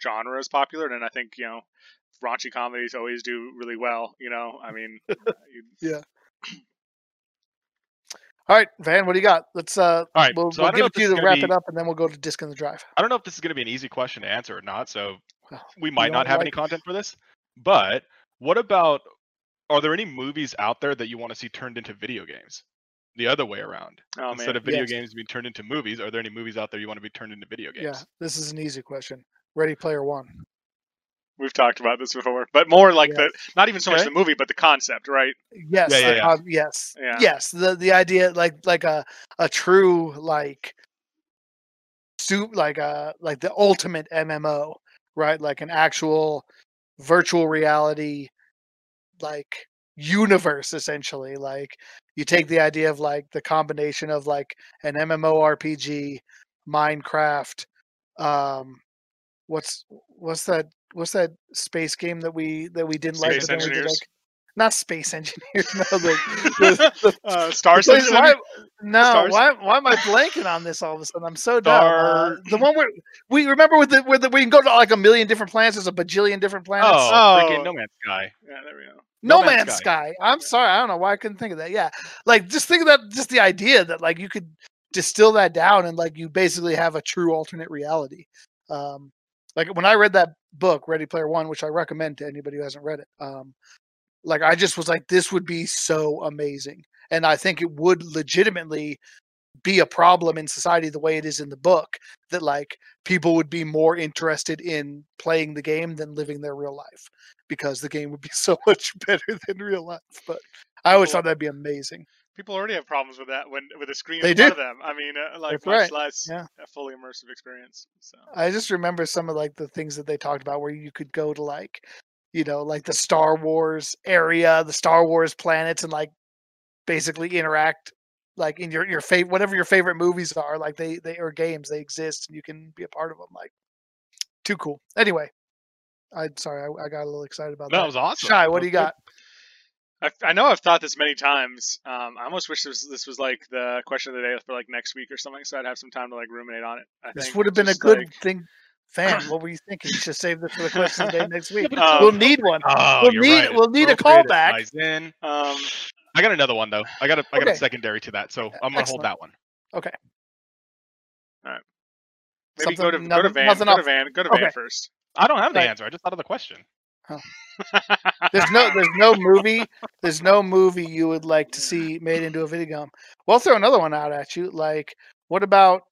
genre is popular, and I think raunchy comedies always do really well. You know, I mean, yeah. All right, Van, what do you got? Let's all right, we'll give it to you to wrap it up, and then we'll go to Disc in the Drive. I don't know if this is going to be an easy question to answer or not, so we might not have any content for this. But what about, are there any movies out there that you want to see turned into video games? The other way around. Oh, instead of video games being turned into movies, are there any movies out there you want to be turned into video games? Yeah, this is an easy question. Ready Player One. We've talked about this before, but more like the not even so much the movie, but the concept, right? Yes, yes. The idea, like a true like the ultimate MMO, right? Like an actual virtual reality, like universe essentially. Like you take the idea of like the combination of like an MMORPG, Minecraft, what's that space game that we didn't like? Space Engineers. Not Space Engineers. No, the Star Citizen. Why am I blanking on this all of a sudden? I'm so dumb. The one where we remember where we can go to like a million different planets. There's a bajillion different planets. Oh, freaking No Man's Sky. Yeah, there we go. No Man's Sky. I'm sorry, I don't know why I couldn't think of that. Yeah, like just think of that. Just the idea that like you could distill that down and like you basically have a true alternate reality. Like when I read that book, Ready Player One, which I recommend to anybody who hasn't read it. Like I just was like, this would be so amazing, and I think it would legitimately be a problem in society the way it is in the book, that like people would be more interested in playing the game than living their real life, because the game would be so much better than real life. But I always thought that'd be amazing. People already have problems with that when with a screen in front of them. I mean, like much less a fully immersive experience. So I just remember some of like the things that they talked about where you could go to like, you know, like the Star Wars area, the Star Wars planets, and like basically interact like in your favorite, whatever your favorite movies are, like they or games, they exist and you can be a part of them. Like, too cool. Anyway, I'm sorry, I got a little excited about that. That was awesome. Shai, what do you got? I know I've thought this many times. I almost wish this was like the question of the day for like next week or something, so I'd have some time to like ruminate on it. This would have been a good thing. Fan, what were you thinking? You should save this for the question of the day next week. We'll need one. We'll need a callback. I got another one though. I got a secondary to that, so I'm gonna hold that one. Okay. All right. Maybe go to Van first. I don't have the answer. I just thought of the question. Huh. There's no movie you would like to see made into a video game. Well, I'll throw another one out at you. Like, what about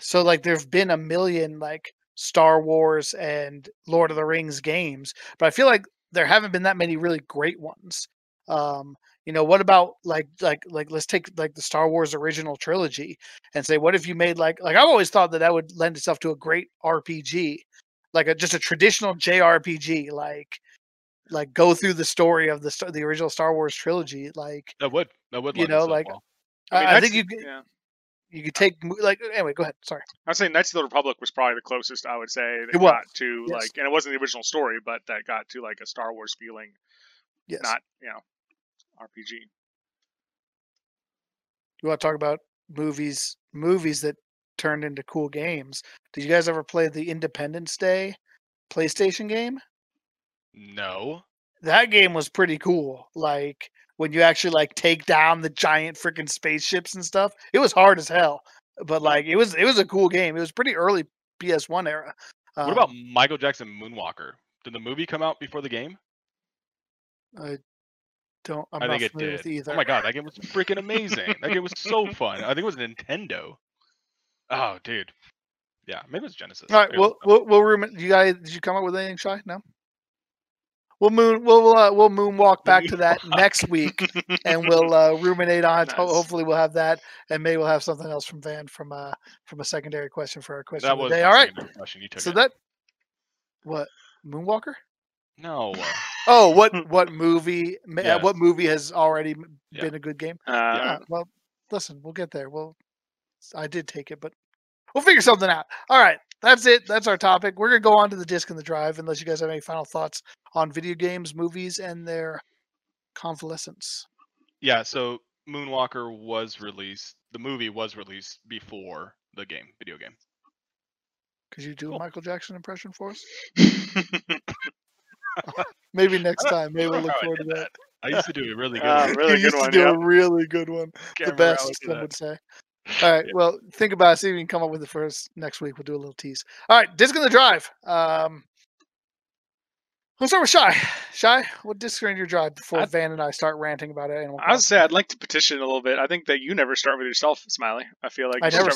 so like there've been a million like Star Wars and Lord of the Rings games, but I feel like there haven't been that many really great ones. You know, what about like let's take like the Star Wars original trilogy and say, what if you made like I've always thought that would lend itself to a great RPG, like just a traditional JRPG, like go through the story of the original Star Wars trilogy. Like that would, you know, like, well. I mean, I think you could, you could take like, anyway, go ahead. Sorry. I was saying Knights of the Republic was probably the closest I would say that got to like, and it wasn't the original story, but that got to like a Star Wars feeling, not, you know, RPG. You want to talk about movies that turned into cool games? Did you guys ever play the Independence Day PlayStation game? No. That game was pretty cool. Like when you actually like take down the giant freaking spaceships and stuff, it was hard as hell, but like it was a cool game. It was pretty early PS1 era. What about Michael Jackson Moonwalker? Did the movie come out before the game? I think it did. Either. Oh my god, that game was freaking amazing. That game was so fun. I think it was Nintendo. Oh, dude. Yeah, maybe it was Genesis. All right, we'll you guys, did you come up with anything, Shai? No. We'll moonwalk back to that next week, and we'll ruminate on it. Nice. Hopefully, we'll have that, and maybe we'll have something else from Van from a secondary question for our question of the day. All right. What Moonwalker? No. Oh, what movie? Yes. What movie has already been a good game? Well, listen, we'll get there. I did take it, but we'll figure something out. All right, that's it. That's our topic. We're gonna go on to the disc and the drive, unless you guys have any final thoughts on video games, movies, and their convalescence. Yeah. So Moonwalker was released. The movie was released before the game, video game. Could you do a Michael Jackson impression for us? Maybe next time. Maybe we'll look forward to that. I used to do a really good one. He used to do a really good one. The best, some would say. All right. Well, think about it. See if we can come up with it for us next week. We'll do a little tease. All right. Disc in the drive. Let's start with Shai. Shai, what disc are in your drive before Van and I start ranting about it? I would say I'd like to petition a little bit. I think that you never start with yourself, Smiley. I feel like you should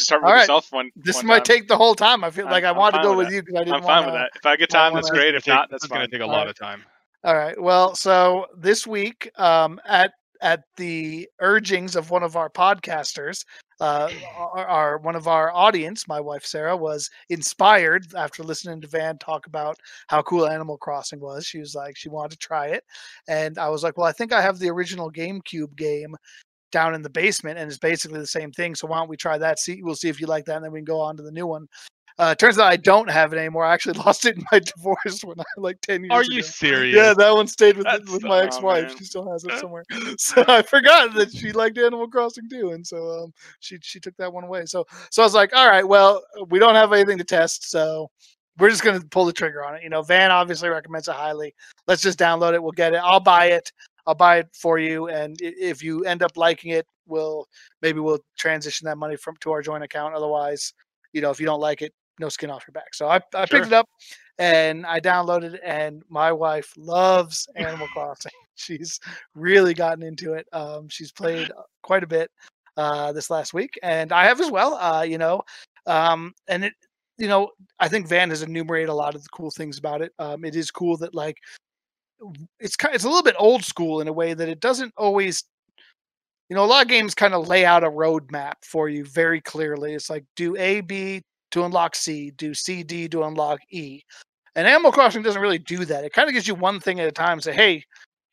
start with yourself one. This might take the whole time. I feel like I wanted to go with you because I didn't. I'm fine with that. If I get time, that's great. If not, that's going to take a lot of time. All right. Well, so this week, at the urgings of one of our podcasters, one of our audience, my wife Sarah, was inspired after listening to Van talk about how cool Animal Crossing was. She was like, she wanted to try it, and I was like, well, I think I have the original GameCube game down in the basement, and it's basically the same thing. So why don't we try that? We'll see if you like that, and then we can go on to the new one. Turns out I don't have it anymore. I actually lost it in my divorce when I like 10 years ago. Are you serious? Yeah, that one stayed with my ex-wife. Man. She still has it somewhere. So I forgot that she liked Animal Crossing too, and so she took that one away. So I was like, all right, well, we don't have anything to test, so we're just going to pull the trigger on it. You know, Van obviously recommends it highly. Let's just download it. We'll get it. I'll buy it. I'll buy it for you. And if you end up liking it, we'll transition that money to our joint account. Otherwise, you know, if you don't like it, no skin off your back. So I picked it up and I downloaded it, and my wife loves Animal Crossing. She's really gotten into it. She's played quite a bit this last week, and I have as well, you know, and it, you know, I think Van has enumerated a lot of the cool things about it. It is cool that, like, it's a little bit old school in a way that it doesn't always, you know, a lot of games kind of lay out a roadmap for you very clearly. It's like, do A, B to unlock C, do C, D to unlock E. And Animal Crossing doesn't really do that. It kind of gives you one thing at a time. Say, hey,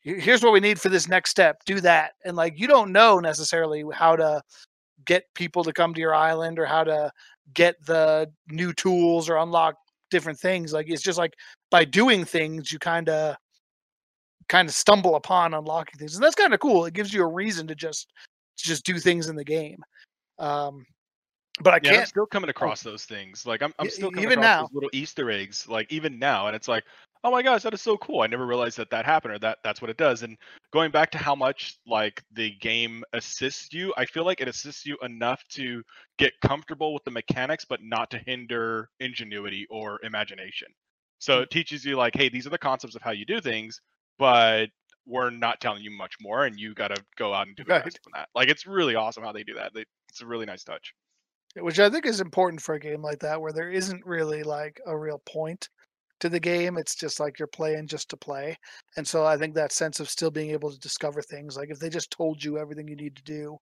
here's what we need for this next step. Do that. And, like, you don't know necessarily how to get people to come to your island or how to get the new tools or unlock different things. Like, it's just like by doing things, you kind of stumble upon unlocking things. And that's kind of cool. It gives you a reason to just do things in the game. But I can't. I'm still coming across those things. Like, I'm still coming across those little Easter eggs, like, even now. And it's like, oh my gosh, that is so cool. I never realized that happened, or that's what it does. And going back to how much, like, the game assists you, I feel like it assists you enough to get comfortable with the mechanics, but not to hinder ingenuity or imagination. So it teaches you, like, hey, these are the concepts of how you do things, but we're not telling you much more, and you got to go out and do the best on that. Like, it's really awesome how they do that. It's a really nice touch. Which I think is important for a game like that, where there isn't really, like, a real point to the game. It's just like you're playing just to play. And so I think that sense of still being able to discover things, like, if they just told you everything you need to do,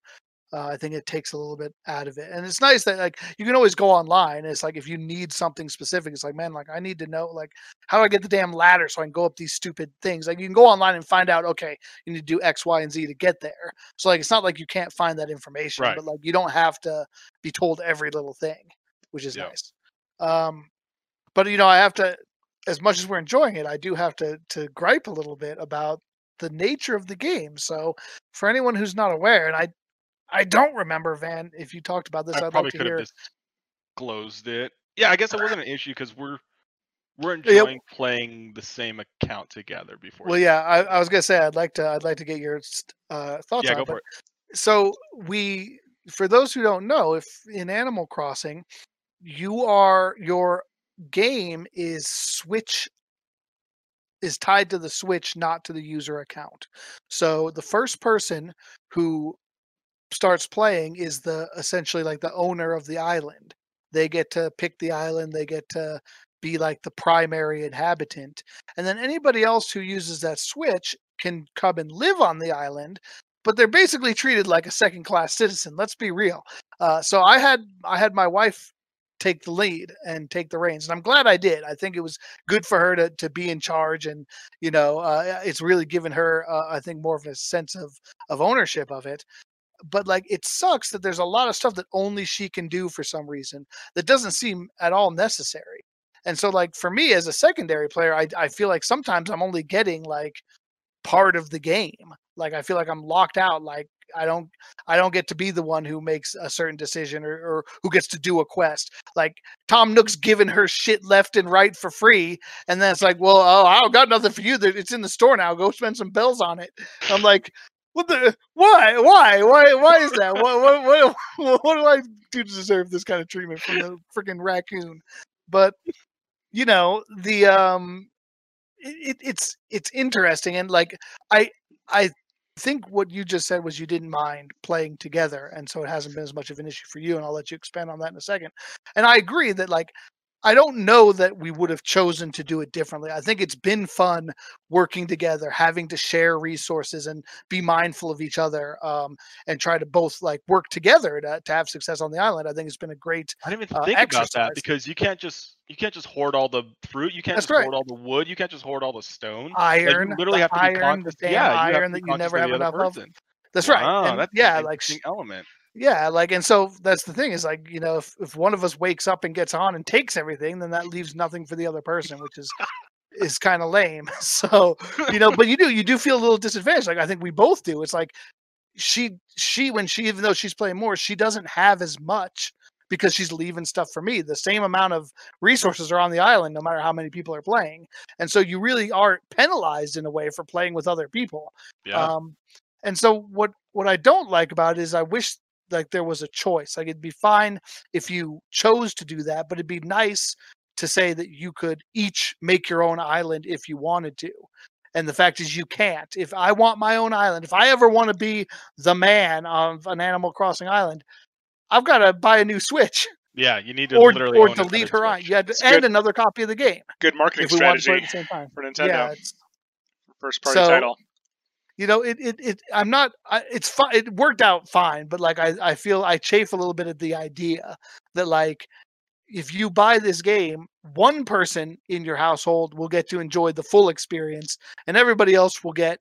I think it takes a little bit out of it. And it's nice that, like, you can always go online. It's like, if you need something specific, it's like, man, like, I need to know, like, how do I get the damn ladder so I can go up these stupid things? Like, you can go online and find out, okay, you need to do X, Y, and Z to get there. So, like, it's not like you can't find that information, right, but, like, you don't have to be told every little thing, which is nice. But, you know, I have to, as much as we're enjoying it, I do have to gripe a little bit about the nature of the game. So for anyone who's not aware, and I don't remember, Van, if you talked about this. I'd probably like to hear. Have disclosed it. Yeah, I guess it wasn't an issue because we're enjoying playing the same account together before. Well, yeah, I was gonna say I'd like to get your thoughts. Yeah, on go for it. So for those who don't know, if in Animal Crossing, your game is tied to the Switch, not to the user account. So the first person who starts playing is essentially like the owner of the island. They get to pick the island. They get to be like the primary inhabitant. And then anybody else who uses that Switch can come and live on the island, but they're basically treated like a second-class citizen. Let's be real. So I had my wife take the lead and take the reins, and I'm glad I did. I think it was good for her to be in charge, and, you know, it's really given her, I think, more of a sense of ownership of it. But, like, it sucks that there's a lot of stuff that only she can do for some reason that doesn't seem at all necessary. And so, like, for me as a secondary player, I feel like sometimes I'm only getting, like, part of the game. Like, I feel like I'm locked out. Like, I don't get to be the one who makes a certain decision or who gets to do a quest. Like, Tom Nook's giving her shit left and right for free, and then it's like, well, oh, I don't got nothing for you. It's in the store now. Go spend some bells on it. I'm like, what the? Why is that? What do I do to deserve this kind of treatment from the freaking raccoon? But, you know, the it's interesting, and, like, I think what you just said was you didn't mind playing together, and so it hasn't been as much of an issue for you. And I'll let you expand on that in a second. And I agree that, like, I don't know that we would have chosen to do it differently. I think it's been fun working together, having to share resources and be mindful of each other, and try to both, like, work together to have success on the island. I think it's been a great exercise. I didn't even think about that, because you can't just hoard all the fruit. You can't just hoard all the wood. You can't just hoard all the stone. Iron, like, you literally have to be conscious. Iron that you never have enough of. That's right. Wow, and that's an interesting element. Yeah, like, and so that's the thing is, like, you know, if one of us wakes up and gets on and takes everything, then that leaves nothing for the other person, which is kind of lame. So, you know, but you do feel a little disadvantaged. Like, I think we both do. It's like even though she's playing more, she doesn't have as much because she's leaving stuff for me. The same amount of resources are on the island, no matter how many people are playing. And so you really are penalized in a way for playing with other people. Yeah. And so what I don't like about it is I wish like there was a choice. Like it'd be fine if you chose to do that, but it'd be nice to say that you could each make your own island if you wanted to. And the fact is you can't. If I want my own island, if I ever want to be the man of an Animal Crossing island, I've got to buy a new Switch. Yeah, you need to literally or delete her on. Yeah, and another copy of the game. Good marketing strategy at the same time. For Nintendo. Yeah, first party title. You know, it's fine. It worked out fine, but like I feel I chafe a little bit at the idea that like if you buy this game, one person in your household will get to enjoy the full experience, and everybody else will get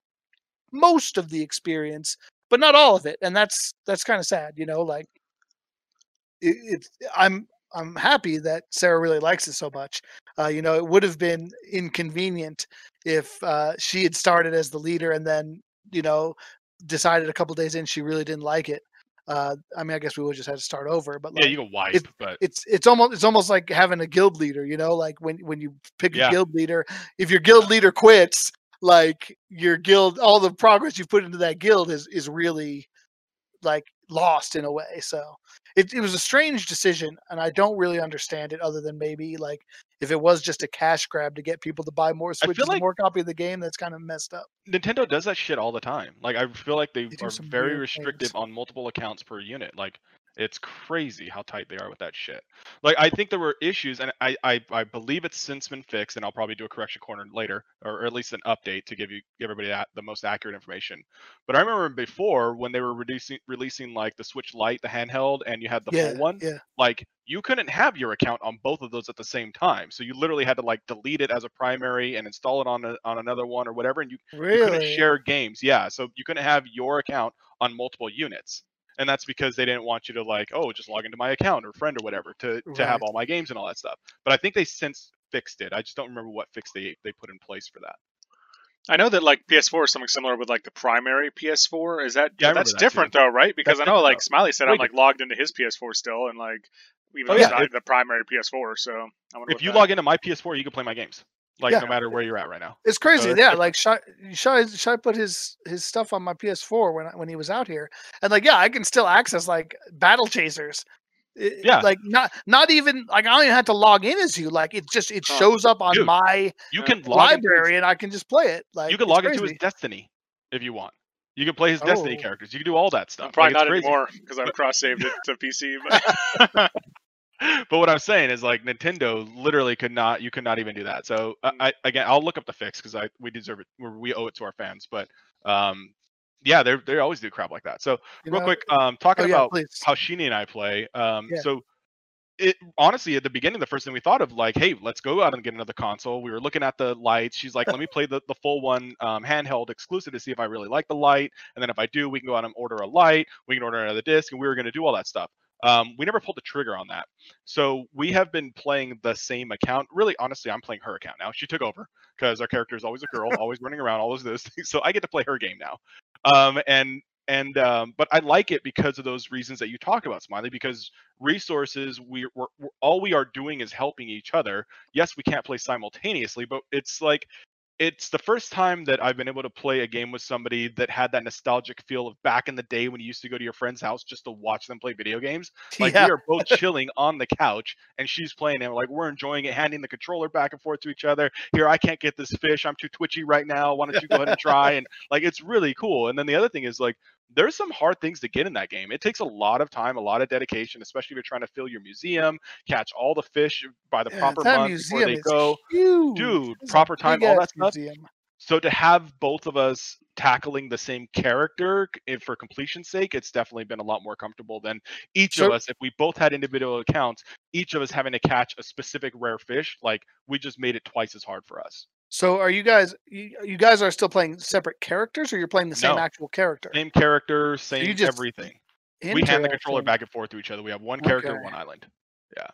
most of the experience, but not all of it. And that's kind of sad, you know. Like I'm happy that Sarah really likes it so much. You know, it would have been inconvenient if she had started as the leader and then, you know, decided a couple days in she really didn't like it. I mean, I guess we would just have to start over. But like, yeah, you can wipe. But it's almost like having a guild leader. You know, like when you pick a guild leader, if your guild leader quits, like your guild, all the progress you put into that guild is really like lost in a way. So it was a strange decision, and I don't really understand it, other than maybe like if it was just a cash grab to get people to buy more Switches, like more copy of the game. That's kind of messed up. Nintendo does that shit all the time. Like I feel like they are very restrictive on multiple accounts per unit. Like it's crazy how tight they are with that shit. Like I think there were issues, and I believe it's since been fixed, and I'll probably do a correction corner later, or at least an update to give everybody the most accurate information. But I remember before when they were releasing like the Switch Lite, the handheld, and you had the full one. Yeah. Like you couldn't have your account on both of those at the same time, so you literally had to like delete it as a primary and install it on another one or whatever, and you couldn't share games. Yeah, so you couldn't have your account on multiple units. And that's because they didn't want you to like, oh, just log into my account or friend or whatever to have all my games and all that stuff. But I think they since fixed it. I just don't remember what fix they put in place for that. I know that like PS4 is something similar with like the primary PS4. Is that that's different though, right? Because I know like Smiley said I'm like logged into his PS4 still, and like even though it's not the primary PS4. So I wonder if you log into my PS4, you can play my games. Like no matter where you're at right now, it's crazy. So, yeah, like Shai put his stuff on my PS4 when he was out here, and like I can still access like Battle Chasers. Like not even like I don't even have to log in as you. Like it shows up on my library, and I can just play it. Like you can log into his Destiny if you want. You can play his Destiny characters. You can do all that stuff. Probably like, not anymore because I've cross saved it to PC. But... But what I'm saying is, like, Nintendo literally could not even do that. So I'll look up the fix because we deserve it. We owe it to our fans. But yeah, they always do crap like that. So real quick, talking about how Sheenie and I play. So it honestly at the beginning, the first thing we thought of, like, hey, let's go out and get another console. We were looking at the lights. She's like, let me play the full one handheld exclusive to see if I really like the light. And then if I do, we can go out and order a light. We can order another disc, and we were going to do all that stuff. We never pulled the trigger on that. So we have been playing the same account. Really, honestly, I'm playing her account now. She took over because our character is always a girl, always running around, all those things. So I get to play her game now. But I like it because of those reasons that you talk about, Smiley, because resources, we're all we are doing is helping each other. Yes, we can't play simultaneously, but it's like, it's the first time that I've been able to play a game with somebody that had that nostalgic feel of back in the day when you used to go to your friend's house just to watch them play video games. Like we are both chilling on the couch and she's playing and like we're enjoying it, handing the controller back and forth to each other. Here, I can't get this fish. I'm too twitchy right now. Why don't you go ahead and try? And like it's really cool. And then the other thing is like there's some hard things to get in that game. It takes a lot of time, a lot of dedication, especially if you're trying to fill your museum, catch all the fish by the proper month before they go. Huge. Dude, it's proper time, all that stuff. So to have both of us tackling the same character, if for completion's sake, it's definitely been a lot more comfortable than each of us. If we both had individual accounts, each of us having to catch a specific rare fish, like we just made it twice as hard for us. So are you guys are still playing separate characters, or you're playing the same actual character? Same character, same everything. We hand the controller back and forth to each other. We have one character, one island. Yeah.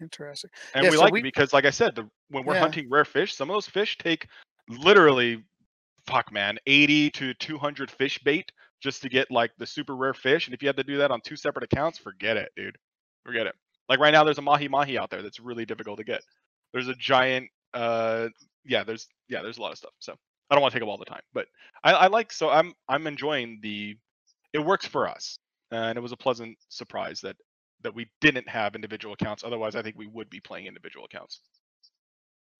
Interesting. And we like it because, like I said, when we're hunting rare fish, some of those fish take literally, fuck man, 80 to 200 fish bait just to get like the super rare fish. And if you had to do that on two separate accounts, forget it, dude. Forget it. Like right now, there's a mahi-mahi out there that's really difficult to get. There's a giant, there's a lot of stuff. So I don't want to take up all the time, but I'm enjoying the. It works for us, and it was a pleasant surprise that we didn't have individual accounts. Otherwise, I think we would be playing individual accounts.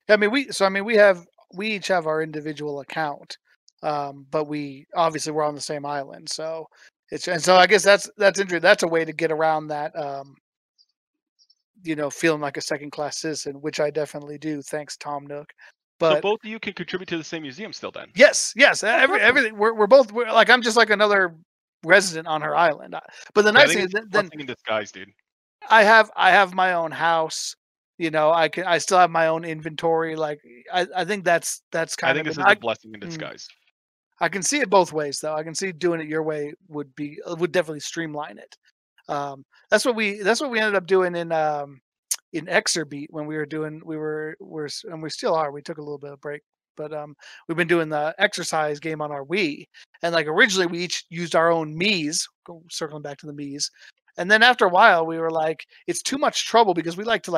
Yeah, I mean, we each have our individual account, but we obviously we're on the same island, so it's and so I guess that's interesting. That's a way to get around that. You know, feeling like a second-class citizen, which I definitely do. Thanks, Tom Nook. But so both of you can contribute to the same museum still, then. Yes. Everything. We're both like I'm just like another resident on her island. But the nice thing is then in disguise, dude. I have my own house. You know, I still have my own inventory. Like I think that's kind of. I think this is a blessing in disguise. I can see it both ways, though. I can see doing it your way would definitely streamline it. That's what we ended up doing in Exerbeat when we still are. We took a little bit of a break, but we've been doing the exercise game on our Wii. And like originally we each used our own Miis, circling back to the Miis. And then after a while we were like, it's too much trouble because we like to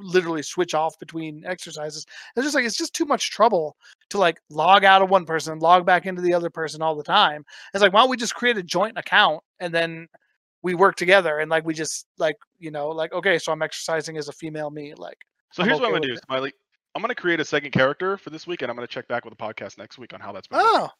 literally switch off between exercises. It's just like, it's just too much trouble to like log out of one person, log back into the other person all the time. It's like, why don't we just create a joint account and then we work together and like we just like you know like okay so I'm exercising as a female me like so here's what I'm gonna do, Smiley. I'm gonna create a second character for this week and I'm gonna check back with the podcast next week on how that's been. What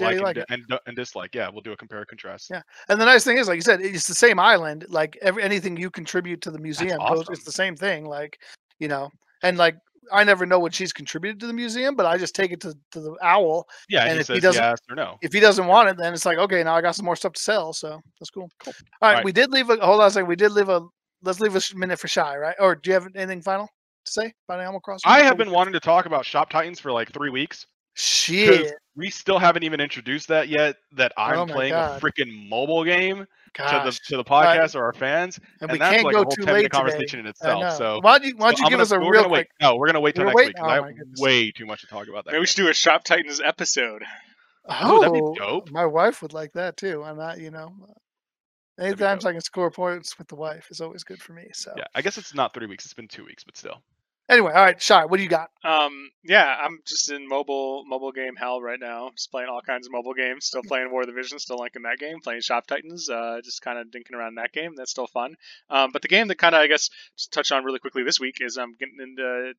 I like and dislike. Yeah, we'll do a compare and contrast. Yeah, and the nice thing is like you said it's the same island. Like anything you contribute to the museum goes, it's the same thing. Like you know and like I never know what she's contributed to the museum, but I just take it to the owl. Yeah, and if he doesn't, yes or no. If he doesn't want it, then it's like, okay, now I got some more stuff to sell, so that's cool. All right. We did leave a hold on a second. Let's leave a minute for Shy, right? Or do you have anything final to say about Animal Crossing? I have been wanting to talk about Shop Titans for like 3 weeks. Shit, we still haven't even introduced that yet. That I'm playing a freaking mobile game. Gosh. To the podcast or our fans, and we that's can't like go a whole too late conversation today. In itself. So why don't you give us a real quick? No, we're gonna wait till next week because I have way too much to talk about that. Maybe we should do a Shop Titans episode. Oh, that'd be dope. My wife would like that too. I'm not, you know, anytime I can score points with the wife is always good for me. So yeah, I guess it's not 3 weeks; it's been 2 weeks, but still. Anyway, all right, Shai, what do you got? Yeah, I'm just in mobile game hell right now. Just playing all kinds of mobile games. Still playing War of the Vision. Still liking that game. Playing Shop Titans. Just kind of dinking around that game. That's still fun. But the game that kind of I guess just touch on really quickly this week is I'm getting into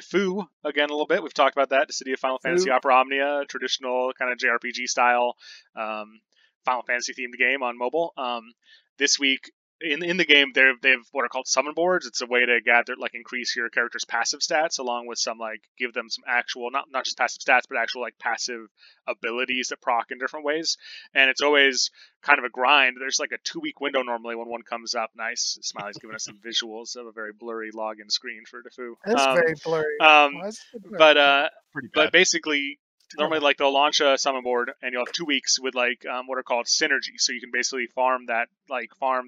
Defu again a little bit. We've talked about that. The City of Final Fantasy Opera Omnia, traditional kind of JRPG style Final Fantasy themed game on mobile. This week. In the game, they have what are called summon boards. It's a way to gather, like, increase your character's passive stats, along with some, like, give them some actual, not just passive stats, but actual, like, passive abilities that proc in different ways. And it's always kind of a grind. There's, like, a 2-week window normally when one comes up. Nice. Smiley's giving us some visuals of a very blurry login screen for Defu. That's very blurry. But basically... Normally, like, they'll launch a summon board, and you'll have 2 weeks with, like, what are called synergy. So you can basically farm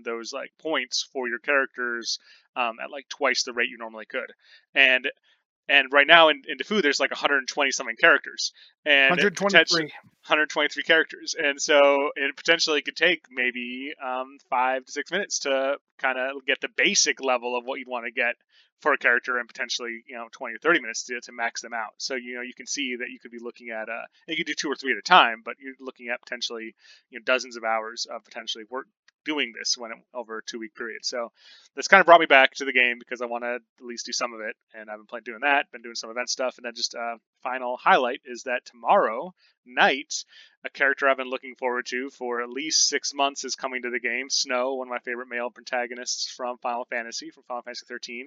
those, like, points for your characters at, like, twice the rate you normally could. And right now in Defu, there's, like, 120-something characters. 123 characters. And so it potentially could take maybe 5 to 6 minutes to kind of get the basic level of what you'd want to get for a character, and potentially, you know, 20 or 30 minutes to max them out. So, you know, you can see that you could be looking at you could do 2 or 3 at a time, but you're looking at potentially, you know, dozens of hours of potentially work doing this over a 2-week period. So that's kind of brought me back to the game because I want to at least do some of it, and I've been doing that, been doing some event stuff, and then just final highlight is that tomorrow night, a character I've been looking forward to for at least 6 months is coming to the game. Snow, one of my favorite male protagonists from Final Fantasy, XIII.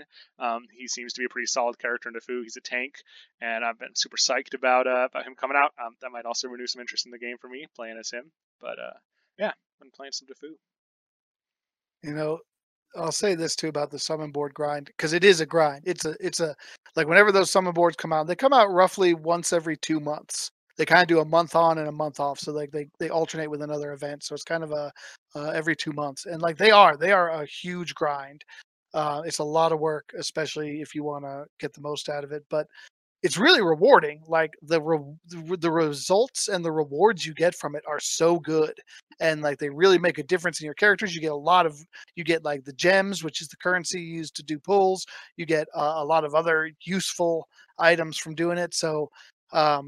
He seems to be a pretty solid character in Defu. He's a tank, and I've been super psyched about him coming out. That might also renew some interest in the game for me, playing as him. But yeah, I've been playing some Defu. You know, I'll say this too about the summon board grind, because it is a grind. It's a like whenever those summon boards come out, they come out roughly once every 2 months. They kind of do a month on and a month off, so like they alternate with another event. So it's kind of a every 2 months, and like they are a huge grind. It's a lot of work, especially if you want to get the most out of it. But it's really rewarding. Like the results and the rewards you get from it are so good, and like they really make a difference in your characters. You get a lot of, you get like the gems, which is the currency used to do pulls. You get a lot of other useful items from doing it. So I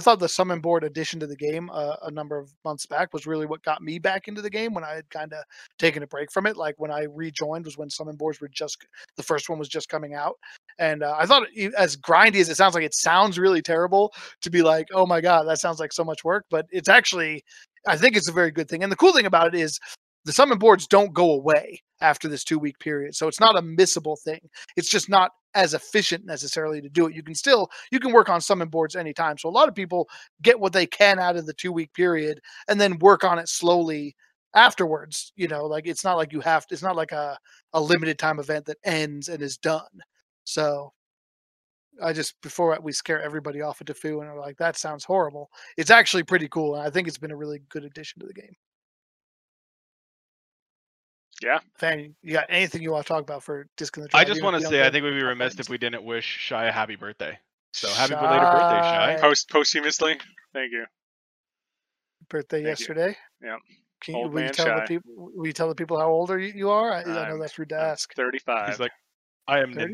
thought the summon board addition to the game a number of months back was really what got me back into the game when I had kind of taken a break from it. Like when I rejoined was when summon boards were just, the first one was just coming out. And I thought, as grindy as it sounds, like it sounds really terrible to be like, oh my God, that sounds like so much work. But it's actually, I think it's a very good thing. And the cool thing about it is the summon boards don't go away after this 2-week period. So it's not a missable thing. It's just not as efficient necessarily to do it. You can still, you can work on summon boards anytime. So a lot of people get what they can out of the 2-week period and then work on it slowly afterwards. You know, like it's not like you have to, it's not like a limited time event that ends and is done. So I just, before we scare everybody off at Tefoo and are like, that sounds horrible. It's actually pretty cool. And I think it's been a really good addition to the game. Yeah. Fanny, you got anything you want to talk about for Disconnect? I just want to say, I think we'd be remiss if we didn't wish Shia a happy birthday. So happy belated birthday, Shia. Posthumously. Thank you. Birthday yesterday. Yeah. Can you, will you tell the people how old you are? I know that's rude to ask. 35. He's like, I am 35.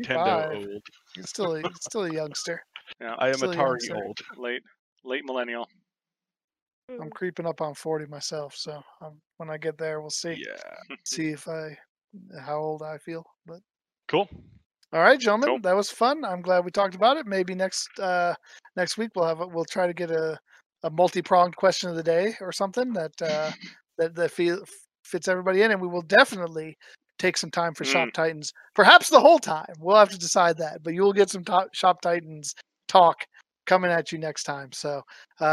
Nintendo old. He's still a youngster. Yeah, I am Atari old. Late millennial. I'm creeping up on 40 myself, so when I get there, we'll see. Yeah. See if how old I feel. But cool. All right, gentlemen, cool. That was fun. I'm glad we talked about it. Maybe next week we'll try to get a multi-pronged question of the day or something that fits everybody in, and we will definitely take some time for Shop Titans. Perhaps the whole time. We'll have to decide that, but you'll get some Shop Titans talk coming at you next time. So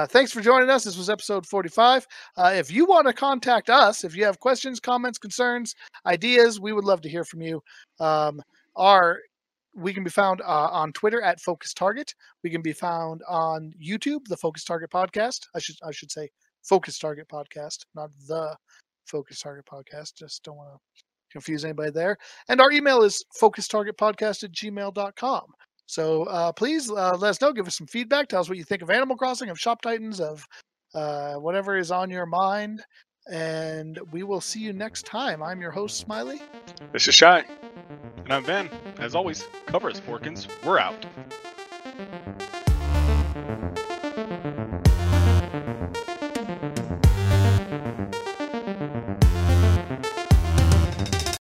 thanks for joining us. This was episode 45. If you want to contact us, if you have questions, comments, concerns, ideas, we would love to hear from you. We can be found on Twitter at Focus Target. We can be found on YouTube, the Focus Target Podcast. I should say Focus Target Podcast, not the Focus Target Podcast. Just don't want to confuse anybody there. And our email is focustargetpodcast@gmail.com. So please let us know. Give us some feedback. Tell us what you think of Animal Crossing, of Shop Titans, of whatever is on your mind. And we will see you next time. I'm your host, Smiley. This is Shai. And I'm Ben. As always, cover us, Porkins. We're out.